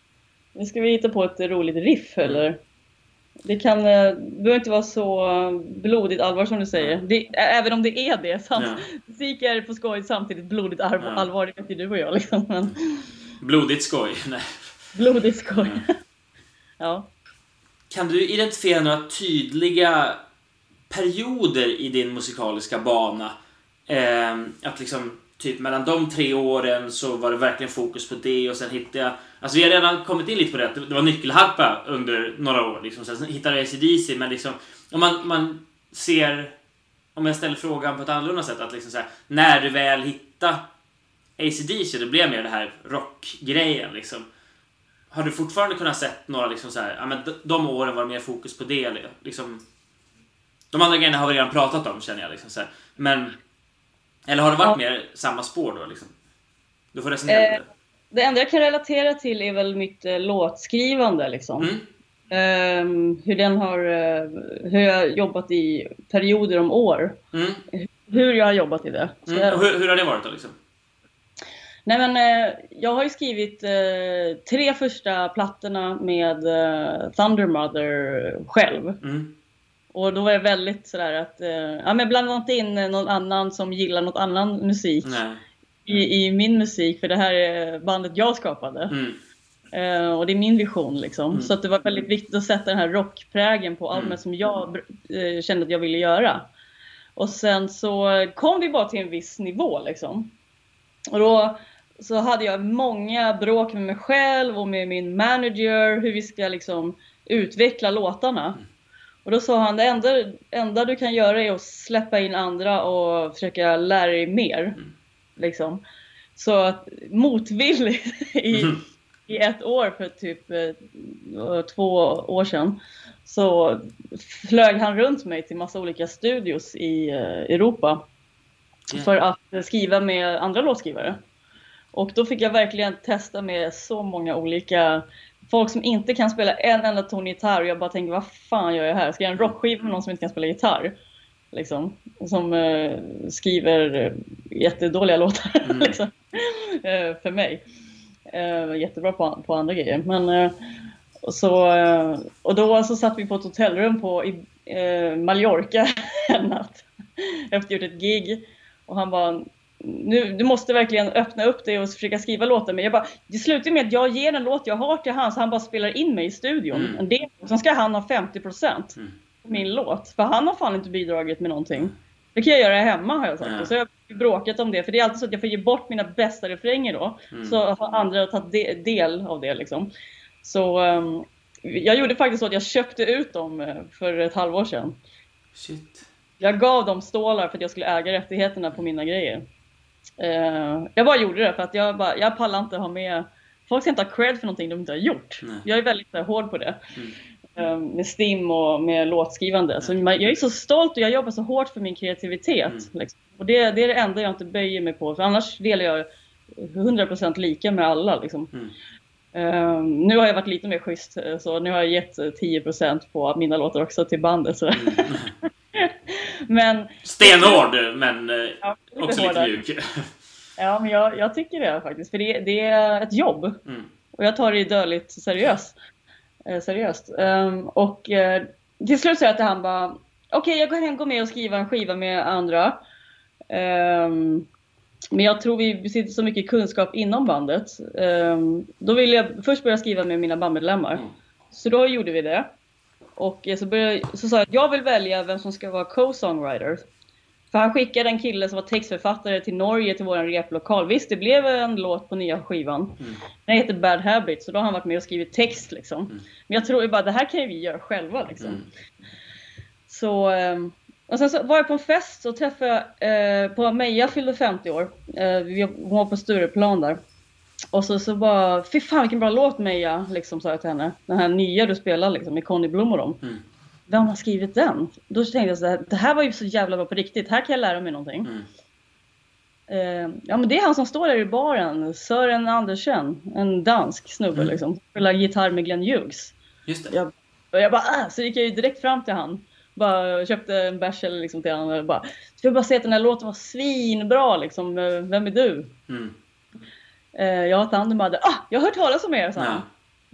Nu ska vi hitta på ett roligt riff. Mm. Eller? Det kan, uh, behöver inte vara så blodigt allvar som du säger. Mm. Det, även om det är det. Samt, ja. Musik är på skoj samtidigt blodigt allvar. Mm. Allvar det vet ju du och jag. Liksom. Men... Blodigt skoj. Nej. Blodigt skoj. Mm. Ja. Kan du identifiera några tydliga perioder i din musikaliska bana? Eh, att liksom, typ mellan de tre åren så var det verkligen fokus på det, och sen hittade jag... Alltså vi har redan kommit in lite på det, det var nyckelharpa under några år liksom. Sen hittade jag A C D C, men liksom, om man, man ser... Om jag ställer frågan på ett annorlunda sätt, att liksom så här, när du väl hittade A C D C, det blev mer det här rockgrejen liksom. Har du fortfarande kunnat sett några liksom så här, ja, men de, de åren var det mer fokus på det liksom. De andra grejerna har vi redan pratat om, känner jag liksom så här. Men eller har det varit mer samma spår då liksom? Du får resonera. Eh, det enda jag kan relatera till är väl mitt eh, låtskrivande liksom. Mm. Um, hur den har uh, hur jag har jobbat i perioder om år. Mm. Hur jag har jobbat i det. Mm. Jag... Hur, hur har det varit då liksom? Nej, men uh, jag har ju skrivit uh, tre första plattorna med uh, Thundermother själv. Mm. Och då var jag väldigt sådär att uh, ja, men bland annat in någon annan som gillar något annan musik. Nej. I, i min musik, för det här är bandet jag skapade. Mm. Uh, och det är min vision liksom. Mm. Så att det var väldigt viktigt att sätta den här rockprägen på albumet, mm, som jag uh, kände att jag ville göra. Och sen så kom vi bara till en viss nivå liksom. Och då så hade jag många bråk med mig själv och med min manager, hur vi ska liksom utveckla låtarna. Mm. Och då sa han, det enda, enda du kan göra är att släppa in andra och försöka lära dig mer. Mm. Liksom. Så att motvilligt i... Mm. I ett år, för typ eh, två år sedan, så flög han runt mig till massa olika studios i eh, Europa, yeah, för att skriva med andra låtskrivare. Och då fick jag verkligen testa med så många olika folk som inte kan spela en enda ton gitarr. Och jag bara tänkte, vad fan gör jag här? Ska jag en rockskiva med någon som inte kan spela gitarr? Liksom, som eh, skriver jättedåliga låtar, mm, liksom, eh, för mig. Uh, jättebra på, på andra grejer, men uh, så uh, och då så satt vi på ett hotellrum på i, uh, Mallorca en natt efter gjort ett gig, och han bara, nu du måste verkligen öppna upp dig och försöka skriva låtar. Men jag bara, det slutar med att jag ger en låt jag har till han, så han bara spelar in mig i studion, mm, en del, och sen ska han ha femtio procent, mm, på min låt, för han har fan inte bidragit med någonting. Det kan jag göra hemma, har jag sagt. Mm. Så jag har bråkat om det. För det är alltid så att jag får ge bort mina bästa refränger då. Mm. Så har andra tagit de- del av det liksom. Så um, jag gjorde faktiskt så att jag köpte ut dem för ett halvår sedan. Shit. Jag gav dem stålar för att jag skulle äga rättigheterna på mina grejer. Uh, jag bara gjorde det för att jag, bara, jag pallar inte ha med... Folk ska inte ha cred för någonting de inte har gjort. Nej. Jag är väldigt där, hård på det. Mm. Med stim och med låtskrivande. Så jag är så stolt och jag jobbar så hårt för min kreativitet, mm, liksom. Och det, det är det enda jag inte böjer mig på, för annars delar jag hundra procent lika med alla liksom. Mm. Uh, nu har jag varit lite mer schysst, så nu har jag gett tio procent på mina låtar också till bandet så. Mm. Men stenhård, men ja, lite också hårdare. Lite mjuk. Ja, men jag, jag tycker det faktiskt, för det, det är ett jobb, mm, och jag tar det dödligt seriöst. Seriöst. Um, och uh, till slut sa jag till han bara, okej okay, jag går hem, går med och skriver en skiva med andra. Um, men jag tror vi besitter så mycket kunskap inom bandet. Um, då ville jag först börja skriva med mina bandmedlemmar. Mm. Så då gjorde vi det. Och så, började, så sa jag att jag vill välja vem som ska vara co-songwriter. För han skickade en kille som var textförfattare till Norge till våran replokal. Visst, det blev en låt på nya skivan. Mm. Den heter Bad Habit, så då har han varit med och skrivit text liksom. Mm. Men jag tror ju bara, det här kan ju vi göra själva liksom. Mm. Så, och sen så var jag på en fest och träffade jag, eh, på Meja fyllde femtio år. Eh, vi var på Stureplan där. Och så, så bara, fy fan vilken bra låt Meja, liksom, sa jag till henne. Den här nya du spelar liksom, med Conny Blom och dem. Mm. Vem har skrivit den? Då tänkte jag så här, det här var ju så jävla bra på riktigt. Här kan jag lära mig någonting. Mm. Uh, ja, men det är han som står där i baren. Søren Andersson. En dansk snubbe, mm, liksom. Spelar gitarr med Glenn Hughes. Just det. Jag, och jag bara, äh, så gick jag ju direkt fram till han. Bara köpte en bärs eller liksom till han. Och bara, så jag bara se att den här låten var svinbra liksom. Vem är du? Mm. Uh, jag hade han och bara, ah, jag har hört talas om er, sa han.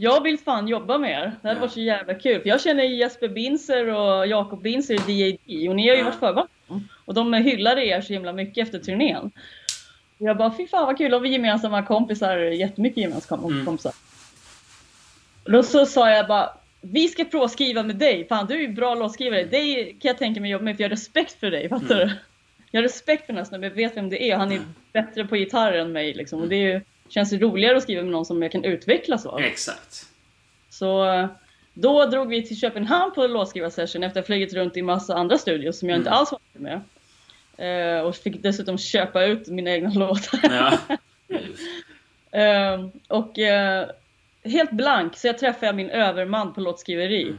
Jag vill fan jobba med er. Det hade varit så jävla kul. För jag känner Jesper Binzer och Jakob Binzer i D A D. Och ni har ju varit förvalt. Och de hyllade er så himla mycket efter turnén. Jag bara, fy fan vad kul. Och vi är gemensamma kompisar. Jättemycket gemensamma kompisar. Mm. Då så sa jag bara, vi ska provskriva med dig. Fan, du är ju bra låtskrivare. Det kan jag tänka mig jobba med, för jag har respekt för dig, fattar mm. du? Jag har respekt för den här snubben, jag vet vem det är. Han är mm. bättre på gitarr än mig liksom. Och det är ju, känns ju roligare att skriva med någon som jag kan utvecklas av. Exakt. Så då drog vi till Köpenhamn på en låtskrivarsession efter flyget runt i massa andra studios som jag mm. inte alls var med. Uh, och fick dessutom köpa ut mina egna låtar. Ja. Mm. uh, och uh, helt blank så jag träffade min överman på låtskriveri mm.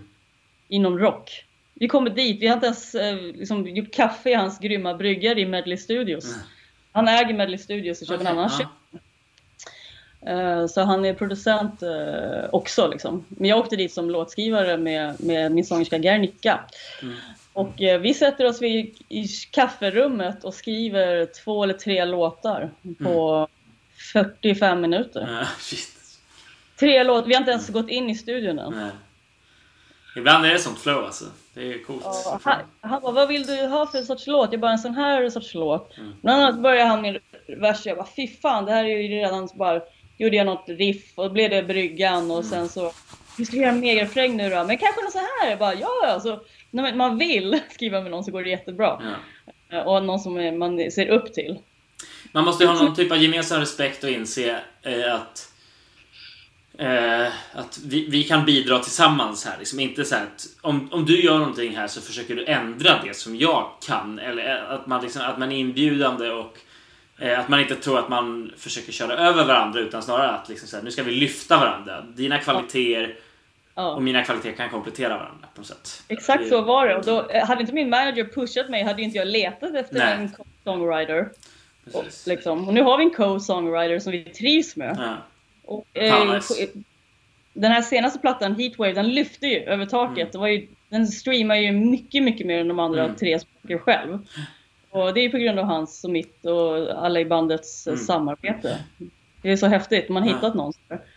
inom rock. Vi kommer dit, vi hade inte ens uh, liksom, gjort kaffe i hans grymma bryggare i Medley Studios. Mm. Han äger Medley Studios i Köpenhamn. Okay. Han köper. Så han är producent också liksom. Men jag åkte dit som låtskrivare med, med min sångerska Gernica. Mm. Och vi sätter oss vid, i kafferummet och skriver två eller tre låtar på mm. fyrtiofem minuter. Mm. Tre låtar, vi har inte ens gått in i studion än. Mm. Ibland är det sånt flow alltså. Det är coolt. Ja, han, han bara, vad vill du ha för sorts låt? Jag bara, en sån här sorts låt. Mm. Bland annat börjar han med vers och jag bara, fy fan, det här är ju redan bara... Gjorde jag något riff och blev det bryggan och sen så... Vi skulle göra en megrafräng nu då. Men kanske något så här. Bara, ja, så, när man vill skriva med någon så går det jättebra. Ja. Och någon som man ser upp till. Man måste ha någon typ av gemensam respekt och inse eh, att... Eh, att vi, vi kan bidra tillsammans här. Liksom inte så här att, om, om du gör någonting här så försöker du ändra det som jag kan. Eller att man, liksom, att man är inbjudande och... Att man inte tror att man försöker köra över varandra, utan snarare att liksom så här, nu ska vi lyfta varandra. Dina kvaliteter ja. och mina kvaliteter kan komplettera varandra på något sätt. Exakt så var det. Och då, hade inte min manager pushat mig hade inte jag letat efter Nej. en co-songwriter. Och, liksom. och nu har vi en co-songwriter som vi trivs med. Ja. Och, eh, nice. Den här senaste plattan, Heatwave, den lyfte ju över taket. Mm. Det var ju, den streamar ju mycket, mycket mer än de andra mm. tre språken själv. Och det är på grund av hans och mitt och alla i bandets mm. samarbete. Det är så häftigt, man har hittat ja. någon.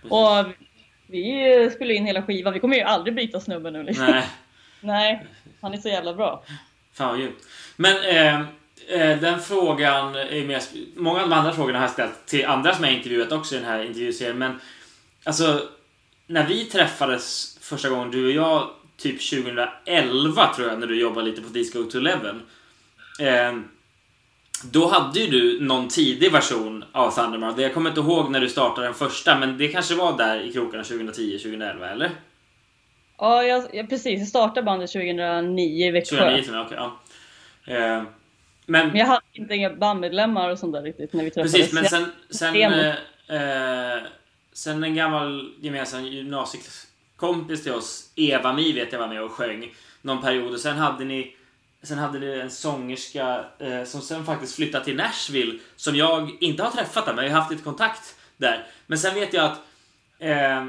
Och vi spelar in hela skivan, vi kommer ju aldrig byta snubben nu liksom. Nej. Nej, han är så jävla bra. Fan vad grymt. Men eh, den frågan är mer... Många av de andra frågorna har jag ställt till andra som jag intervjuat också i den här intervjuserien. Men alltså, när vi träffades första gången, du och jag, typ tjugoelva tror jag, när du jobbade lite på Disco två elva. Eh, då hade ju du någon tidig version av Thundermother. Jag kommer inte ihåg när du startade den första, men det kanske var där i krokarna tjugohundratio tjugoelva, eller? Ja, jag, jag, precis. Jag startade bandet tjugohundranio i Växjö. tjugohundranio, okej, ja. Eh, men, men jag hade inte inga bandmedlemmar och sånt där riktigt när vi träffades. Precis, men sen, sen, eh, eh, sen en gammal gemensam gymnasiekompis till oss, Eva Mi, vet jag var med och sjöng någon period, och sen hade ni... Sen hade du en sångerska eh, som sen faktiskt flyttade till Nashville, som jag inte har träffat där, men jag har haft lite kontakt där. Men sen vet jag att eh,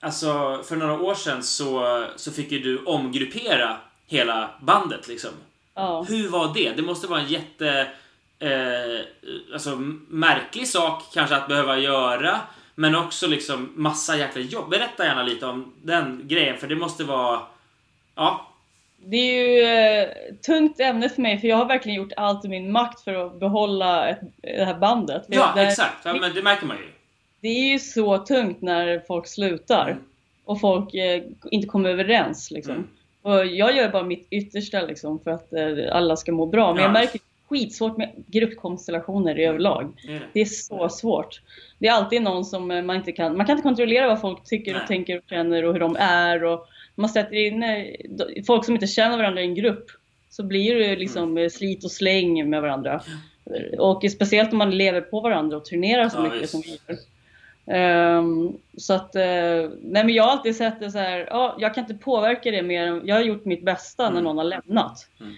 alltså för några år sedan så, så fick ju du omgruppera hela bandet liksom. Oh. Hur var det? Det måste vara en jätte eh, alltså, märklig sak kanske att behöva göra, men också liksom massa jäkla jobb. Berätta gärna lite om den grejen, för det måste vara... ja. Det är ju eh, tungt ämne för mig, för jag har verkligen gjort allt i min makt för att behålla ett, det här bandet. Ja, det, exakt. Ja, men det märker man ju. Det är ju så tungt när folk slutar mm. och folk eh, inte kommer överens. Liksom. Mm. Och jag gör bara mitt yttersta liksom, för att eh, alla ska må bra. Men ja. jag märker skitsvårt med gruppkonstellationer i överlag. Mm. Det är så svårt. Det är alltid någon som man inte kan... Man kan inte kontrollera vad folk tycker Nej. och tänker och känner och hur de är och... Man sätter in folk som inte känner varandra i en grupp, så blir det liksom mm. slit och släng med varandra. Och speciellt om man lever på varandra och turnerar så ja, mycket visst. som vi gör. Um, så att, uh, nej men jag har alltid sett det så här, ja, jag kan inte påverka det mer än, jag har gjort mitt bästa mm. när någon har lämnat. Mm.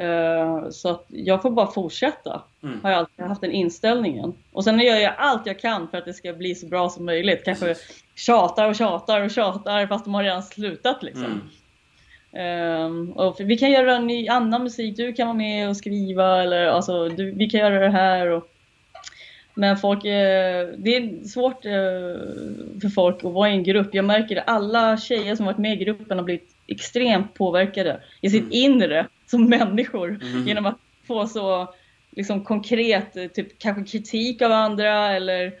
Uh, så att jag får bara fortsätta. Mm. Har jag alltid haft den inställningen. Och sen gör jag allt jag kan för att det ska bli så bra som möjligt. Kanske tjatar och tjatar och tjatar fast de har redan slutat liksom. Mm. Uh, och vi kan göra en ny, annan musik. Du kan vara med och skriva eller alltså, du, vi kan göra det här och... Men folk, uh, det är svårt uh, för folk att vara i en grupp. Jag märker att alla tjejer som varit med i gruppen har blivit extremt påverkade i sitt mm. inre som människor mm. genom att få så liksom konkret typ kanske kritik av andra eller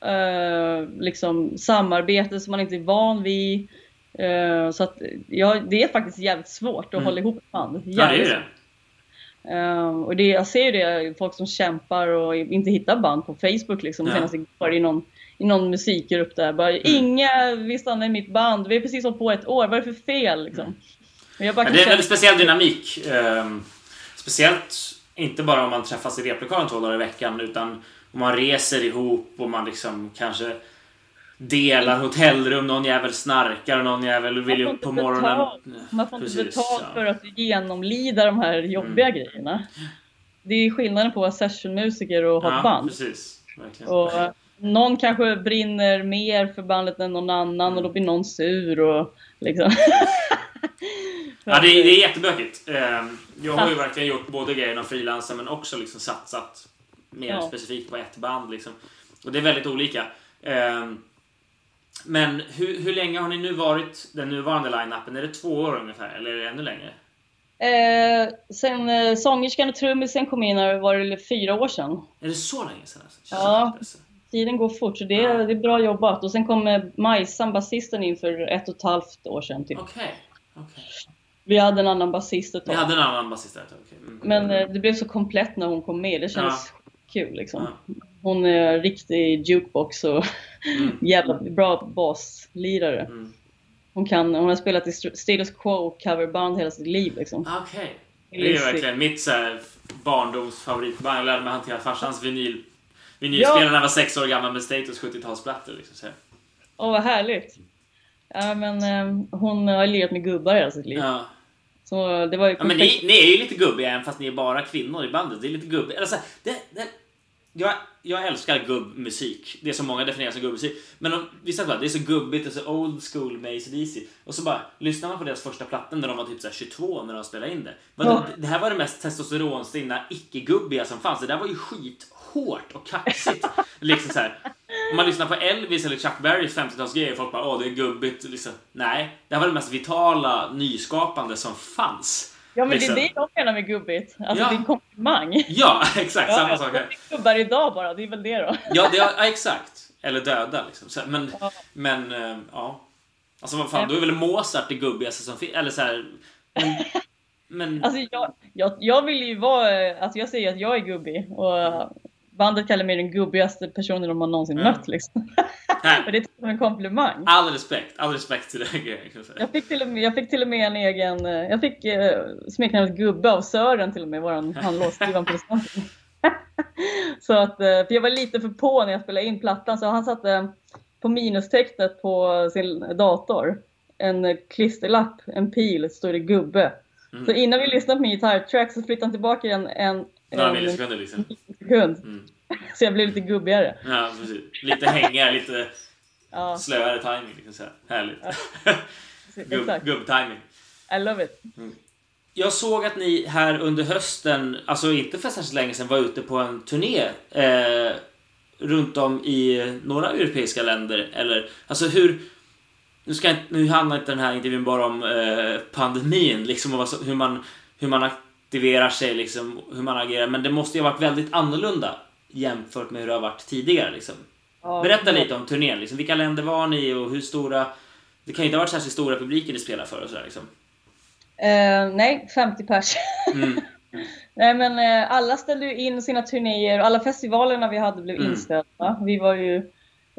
eh, liksom samarbete som man inte är van vid, Uh, så att, ja, det är faktiskt jävligt svårt att mm. hålla ihop ett band. Ja, det är det. Uh, och det, jag ser ju det, folk som kämpar och inte hittar band på Facebook liksom. Ja. Senast var det i någon, i någon musikgrupp där. Bara, mm. Inga, vi stannar i mitt band. Vi är precis hållit på ett år, vad är det för fel liksom? Mm. Men jag bara ja, det är en väldigt speciell dynamik. Uh, speciellt inte bara om man träffas i replokalen två dagar i veckan, utan om man reser ihop och man liksom kanske delar hotellrum, någon jävel snarkar och någon jävel vill upp på betalt. Morgonen. Man får precis, inte betalt ja. för att genomlida de här jobbiga mm. grejerna. Det är skillnaden på att vara sessionmusiker och ha ja, band. Precis. Och någon kanske brinner mer för bandet än någon annan mm. och då blir någon sur och liksom. Ja, det är, det är jättebökigt. Jag har ju verkligen gjort både grejerna och frilansen, men också liksom satsat mer ja. specifikt på ett band liksom. Och det är väldigt olika. Men hur, hur länge har ni nu varit den nuvarande line-upen? Är det två år ungefär eller är det ännu längre? Eh, sen eh, sångerskan och trummisen kom in här, var det fyra år sedan. Är det så länge sedan? Alltså? Ja, alltså. Tiden går fort så det, ja. det är bra jobbat. Och sen kom Majsan, basisten, in för ett och ett halvt år sedan typ. Okej, okay. okej. Okay. Vi hade en annan basist ett tag. Vi hade en annan basist ett tag, okej. Okay. Mm. Men eh, det blev så komplett när hon kom med, det kändes ja. kul liksom. Ja. Hon är en riktig jukebox och mm. jävla bra baslirare. Mm. Hon, kan, hon har spelat i Status Quo coverband hela sitt liv liksom. Okej, okay. Det är verkligen mitt så här, barndoms favoritband. Jag lärde mig hantera farsans vinyl vinylspelare ja. när jag var sex år gammal med Status sjuttiotalsplattor liksom. Åh, oh, vad härligt. Ja, men eh, hon har lirat med gubbar hela sitt liv. Ja. Så det var ju ja, men ni, ni är ju lite gubbiga även fast ni är bara kvinnor i bandet. Det är lite gubbiga. Alltså, det, det... Jag, jag älskar gubbmusik. Det är så många definierar som gubbmusik. Men om, visst att det är så gubbigt och så old school med A C D C. Och så bara lyssnar man på deras första plattan när de var typ så här tjugotvå när de spelade in det. Men ja. det, det här var det mest testosteronstinna icke-gubbiga som fanns. Det där var ju skithårt och kaxigt. Liksom så här. Om man lyssnar på Elvis eller Chuck Berrys femtiotalsgrejer, folk bara, åh det är gubbigt liksom. Nej, det här var det mest vitala nyskapande som fanns. Ja, men liksom. Det är det jag menar med gubbigt. Alltså ja. det är en komplimang. Ja, exakt, samma ja, sak här. Det är gubbar idag bara, det är väl det då. Ja, det är, ja exakt. Eller döda liksom. Så, men, ja. men, ja. Alltså vad fan, då är väl Mozart det gubbigaste som finns. Eller så här, men, men... Alltså jag, jag, jag vill ju vara, alltså jag säger att jag är gubbig. Och bandet kallar mig den gubbigaste personen de har någonsin mm. mött liksom. Och det är en komplimang. All respekt, all respekt till det grejen. Jag fick till och med, jag fick till och med en egen, jag fick eh, smeknamnet gubbe av Sören till och med, våran handlåsgivare på presenten. Så att, för jag var lite för på när jag spelade in plattan, så han satte på minustecknet på sin dator en klisterlapp, en pil, står det gubbe. Mm. Så innan vi lyssnade på min gitarrtrack så flyttade han tillbaka en, en några millisekunder liksom. Sekund. Mm. Så jag blev lite gubbigare. Ja, precis. Lite hängare, lite ja. slöare timing liksom så här. Härligt. Ja. Gubb, gubb timing. I love it. Mm. Jag såg att ni här under hösten, alltså inte för särskilt länge sedan, var ute på en turné eh, runt om i några europeiska länder eller alltså hur nu ska inte, nu handlar inte den här intervjun bara om eh, pandemin liksom och vad, hur man hur man aktiverar sig liksom, hur man agerar, men det måste ju ha varit väldigt annorlunda jämfört med hur det har varit tidigare liksom. Ja, berätta lite om turnén liksom. Vilka länder var ni och hur stora? Det kan ju inte ha varit särskilt stora publiker ni spelar för och sådär liksom. eh, Nej, femtio pers. mm. Nej men eh, alla ställde ju in sina turnéer. Alla festivalerna vi hade blev mm. inställda. Vi var ju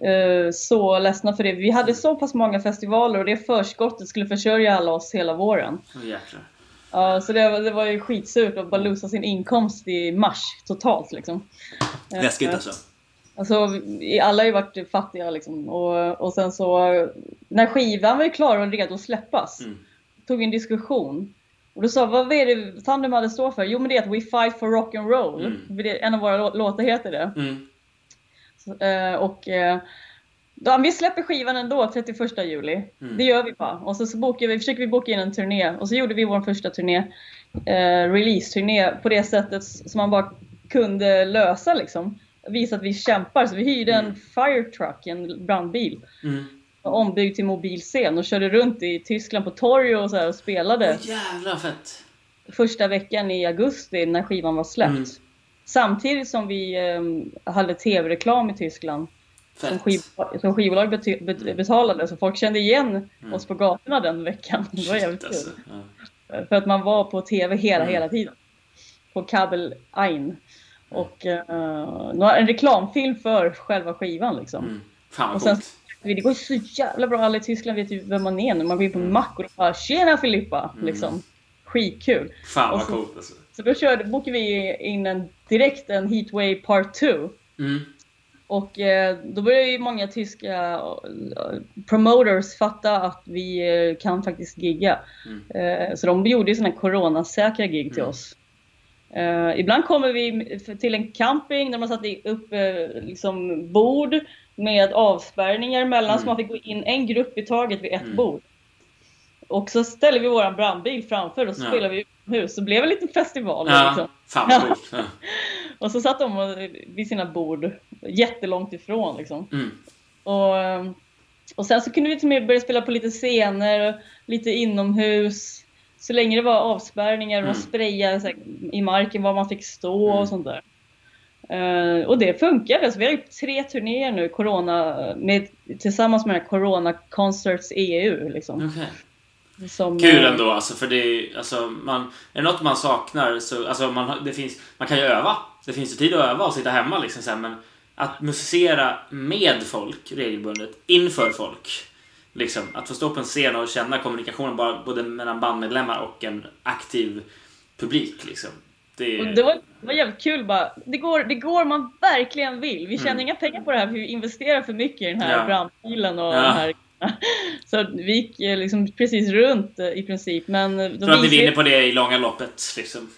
eh, så ledsna för det. Vi hade så pass många festivaler och det förskottet skulle försörja alla oss hela våren. Åh oh, jäklar. Ja, så det, det var ju skitsurt att bara losa sin inkomst i mars totalt liksom. Läskigt alltså. Alltså, alla har ju varit fattiga liksom. Och, och sen så, när skivan var ju klar och redo att släppas, mm. tog en diskussion. Och då sa, vad är det Thundermother står för? Jo men det är att we fight for rock and roll. Mm. En av våra lå- låtar heter det. Mm. Så, och... Då, vi släpper skivan ändå trettioförsta juli. Mm. Det gör vi bara. Och så, så bokar vi, försöker vi boka in en turné. Och så gjorde vi vår första turné. Eh, release-turné. På det sättet som man bara kunde lösa liksom. Visa att vi kämpar. Så vi hyrde mm. en firetruck, en brandbil. Mm. Ombyggd till mobilscen. Och körde runt i Tyskland på torg och, så här, och spelade. Oh, jävla fett. Första veckan i augusti när skivan var släppt. Mm. Samtidigt som vi eh, hade tv-reklam i Tyskland. som, skiv, som skivbolag bety, bet, betalade, så folk kände igen mm. oss på gatorna den veckan. Shit, det var jävligt kul. Alltså. Ja. För att man var på tv hela, mm. hela tiden. På kabel ein. Och uh, en reklamfilm för själva skivan liksom. Mm. Fan, och sen, det går ju så jävla bra. Alla i Tyskland vet ju vem man är nu. Man går in på Mac och bara, tjena Filippa mm. liksom. Skitkul. Fan vad så, coolt alltså. Så då körde, bokade vi in en, direkt en Heatwave part två. Mm. Och eh, då började ju många tyska uh, promoters fatta att vi uh, kan faktiskt gigga. Mm. Uh, så de gjorde ju sådana coronasäkra gig till mm. oss. Uh, ibland kommer vi till en camping där man satte upp uh, liksom bord med avspärrningar mellan mm. så man fick gå in en grupp i taget vid ett mm. bord. Och så ställer vi våran brandbil framför och så ja. spelar vi utomhus. Så blev det en liten festival. Ja, liksom. Fan coolt. Ja. Och så satt de vid sina bord jättelångt ifrån liksom. Mm. Och, och sen så kunde vi till och med börja spela på lite scener, lite inomhus. Så länge det var avspärrningar mm. och spraya så här, i marken var man fick stå mm. och sånt där. Uh, och det funkar. Alltså, vi har gjort tre turnéer nu corona, med, tillsammans med Corona Concerts E U. Liksom. Okay. Som, kul ändå, alltså, för det, alltså, man, är det något man saknar så, alltså, man, det finns, man kan ju öva. Det finns ju tid att öva och sitta hemma liksom, så här, men att musicera med folk regelbundet, inför folk liksom, att få stå på en scen och känna kommunikationen bara, både mellan bandmedlemmar och en aktiv publik liksom. Det... Och det, var, det var jävligt kul bara. Det går, det går man verkligen vill. Vi tjänar mm. inga pengar på det här för vi investerar för mycket i den här ja. brandbilen och ja. den här. Så vi gick liksom precis runt i princip, men de tror att ni vinner på det i långa loppet liksom.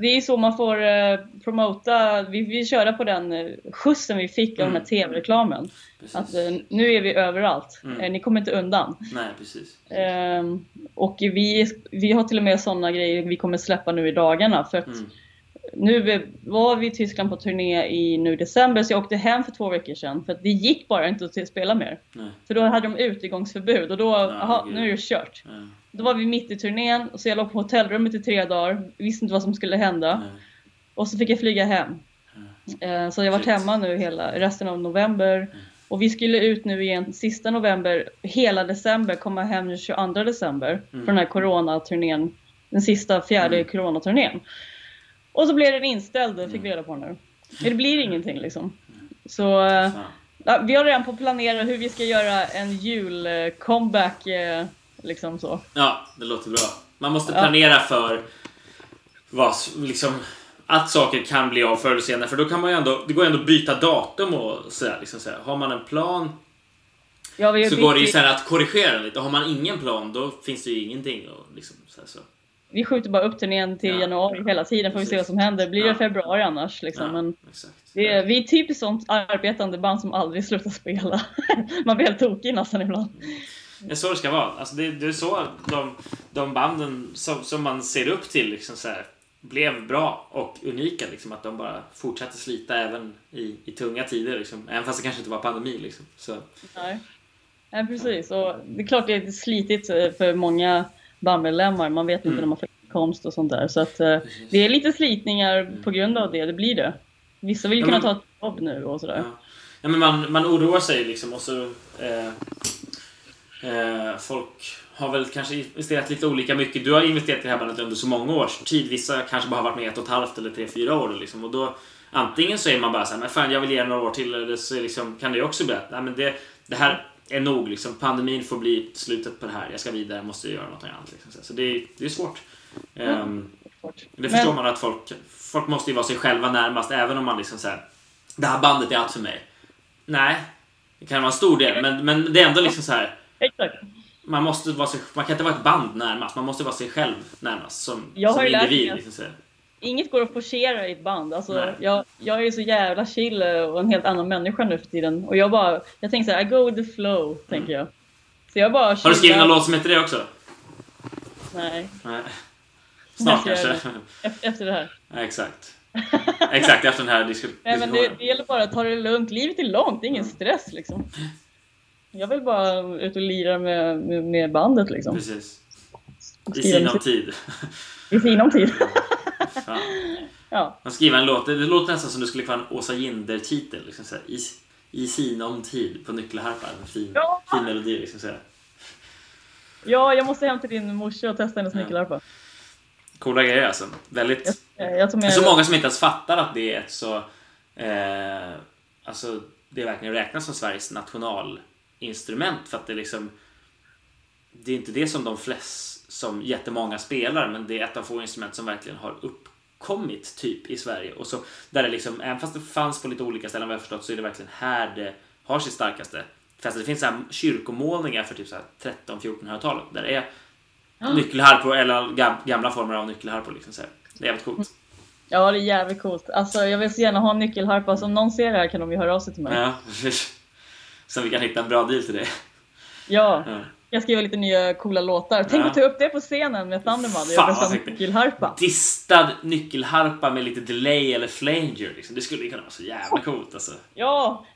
Det är så man får eh, promota. Vi, vi körde på den skjutsen vi fick mm. av den här tv-reklamen. Precis. Att eh, nu är vi överallt. Mm. Eh, ni kommer inte undan. Nej, precis. precis. Eh, och vi, vi har till och med sådana grejer vi kommer släppa nu i dagarna. För att mm. nu var vi i Tyskland på turné i nu december, så jag åkte hem för två veckor sedan. För att det gick bara inte att spela mer. Nej. För då hade de utegångsförbud och då, nej, aha, nu är det kört. Nej. Då var vi mitt i turnén och så jag låg på hotellrummet i tre dagar. Visste inte vad som skulle hända. Nej. Och så fick jag flyga hem. Nej. Så jag har varit hemma nu hela resten av november. Nej. Och vi skulle ut nu igen sista november, hela december, komma hem den tjugoandra december. Mm. Från den här coronaturnén, den sista fjärde mm. coronaturnén. Och så blev den inställd, fick mm. vi reda på nu. Det blir ingenting liksom. Så ja, vi har redan på att planera hur vi ska göra en jul-comeback liksom så. Ja, det låter bra. Man måste planera ja. för vad, liksom, att saker kan bli av förr eller senare. För då kan man ju ändå, det går ju ändå att byta datum och sådär. Liksom, så har man en plan ja, vi så bytt... går det ju så här att korrigera lite. Har man ingen plan då finns det ju ingenting. Och, liksom, så här, så. Vi skjuter bara upp turnén till ja, januari hela tiden. Får precis. vi se vad som händer. Blir det ja. februari annars liksom. ja, men det är, vi är typiskt sånt arbetande band som aldrig slutar spela. Man blir helt tokig nästan ibland. Det är så det ska vara alltså, det, det är så de, de banden som, som man ser upp till liksom, så här, blev bra och unika liksom, att de bara fortsätter slita även i, i tunga tider liksom. Även fast det kanske inte var pandemi liksom. Så. Nej. Nej, precis. Och det är klart det är slitigt för många bandmedlemmar, man vet inte mm. när man får inkomst och sånt där, så att eh, det är lite slitningar mm. på grund av det, det blir det. Vissa vill ja, kunna man, ta ett jobb nu och sådär. Ja. Ja, men man, man oroar sig liksom och så eh, eh, folk har väl kanske investerat lite olika mycket. Du har investerat i det här bandet under så många års tid, vissa kanske bara har varit med ett och ett halvt eller tre, fyra år liksom, och då antingen så är man bara så här, men fan jag vill ge några år till, eller så liksom, kan det ju också bli att, nej men det, det här är nog liksom, pandemin får bli slutet på det här, jag ska vidare, måste göra något annat liksom. Så det, det är svårt mm. um, det förstår men... man att folk folk måste ju vara sig själva närmast, även om man liksom såhär, det här bandet är allt för mig. Nej, det kan vara en stor del, men, men det är ändå liksom såhär, man måste vara sig, man kan inte vara ett band närmast, man måste vara sig själv närmast som, som individ liksom, så. Inget går att forcera i ett band. Alltså, jag, jag är så jävla chill och en helt annan människa nu för tiden. Och jag bara, jag tänker så här, I go with the flow, mm. tänker jag. Så jag bara chillar. Har du skrivit någon låt som heter det också? Nej. Nej. Snart kanske. Efter det här. Ja, exakt. Exakt, efter den här diskussionen. Nej, men det, det gäller bara att ta det lugnt. Livet är långt, det är ingen stress liksom. Jag vill bara ut och lira med, med, med bandet liksom. Precis. I sinom tid. I sinom tid. Fan. Ja. Man skriver en låt, det låter nästan som du skulle få en Åsa Jinder titel liksom, i, i sinom tid på nyckelharpan. Fin, ja. fin melodi liksom såhär. Ja, jag måste hem till din morsa och testa hennes ja. nyckelharpa. Coola grejer alltså. Väldigt... Jag, jag jag... Så många som inte ens fattar att det är ett så... Eh, alltså, det är verkligen räknas som Sveriges nationalinstrument. För att det liksom... Det är inte det som de flest... Som jättemånga spelar. Men det är ett av få instrument som verkligen har uppkommit typ i Sverige. Och så där det liksom... Även fast det fanns på lite olika ställen vad jag förstått, så är det verkligen här det har sitt starkaste. Fast det finns så här kyrkomålningar för typ så här tretton fjortonhundratalet. Där det är... Ja. Nyckelharpor eller gamla former av nyckelharpor liksom så här. Det är jävligt coolt. Ja, det är jävligt coolt. Alltså jag vill så gärna ha en nyckelharpa. Som någon ser det här kan de ju höra av sig till mig. Ja, precis. Så vi kan hitta en bra deal till det. Ja, ja. Jag skriver lite nya coola låtar. Tänk ja. att ta upp det på scenen med Thundermother. Jag pressar nyckelharpa. Distad nyckelharpa med lite delay eller flanger liksom. Det skulle ju kunna vara så jävla coolt alltså. Ja.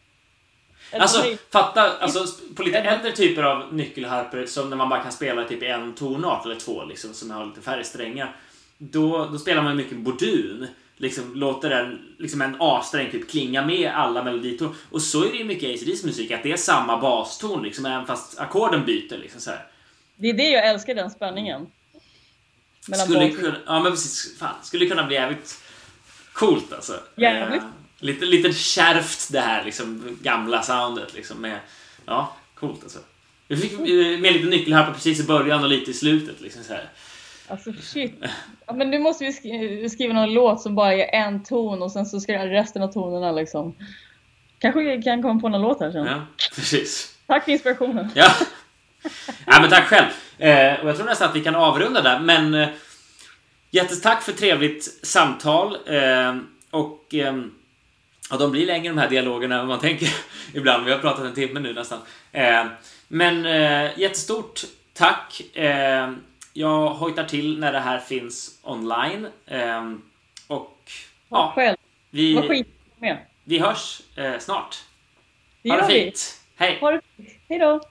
Alltså, fatta, alltså, på lite äldre typer av nyckelharper som när man bara kan spela typ en tonart eller två liksom, som har lite färre strängar, då, då spelar man mycket bordun liksom, låter den, liksom en A-sträng typ klinga med alla meloditon. Och så är det ju mycket A C D C musik, att det är samma baston liksom, även fast ackorden byter liksom, så här. Det är det jag älskar, den spänningen skulle kunna, ja, men precis, fan, skulle kunna bli jävligt coolt alltså. Jävligt eh. Lite, lite kärvt det här liksom, gamla soundet liksom, med, ja, coolt alltså. Vi fick med lite nyckelharpa precis i början och lite i slutet liksom, så här. Alltså shit. Ja, men nu måste vi sk- skriva någon låt som bara är en ton och sen så ska resten av tonerna liksom. Kanske vi kan komma på någon låt här sen. Ja, precis. Tack för inspirationen. Ja, ja men tack själv. eh, Och jag tror nästan att vi kan avrunda där. Men eh, jättetack för trevligt samtal. eh, Och eh, ja, de blir längre de här dialogerna än man tänker ibland. Vi har pratat en timme nu nästan. Eh, men eh, jättestort tack. Eh, jag hojtar till när det här finns online. Eh, och ja, själv. Vi, Vad skit med. vi hörs eh, snart. Det ha det fint. Vi. Hej. Ha det fint. Hej då.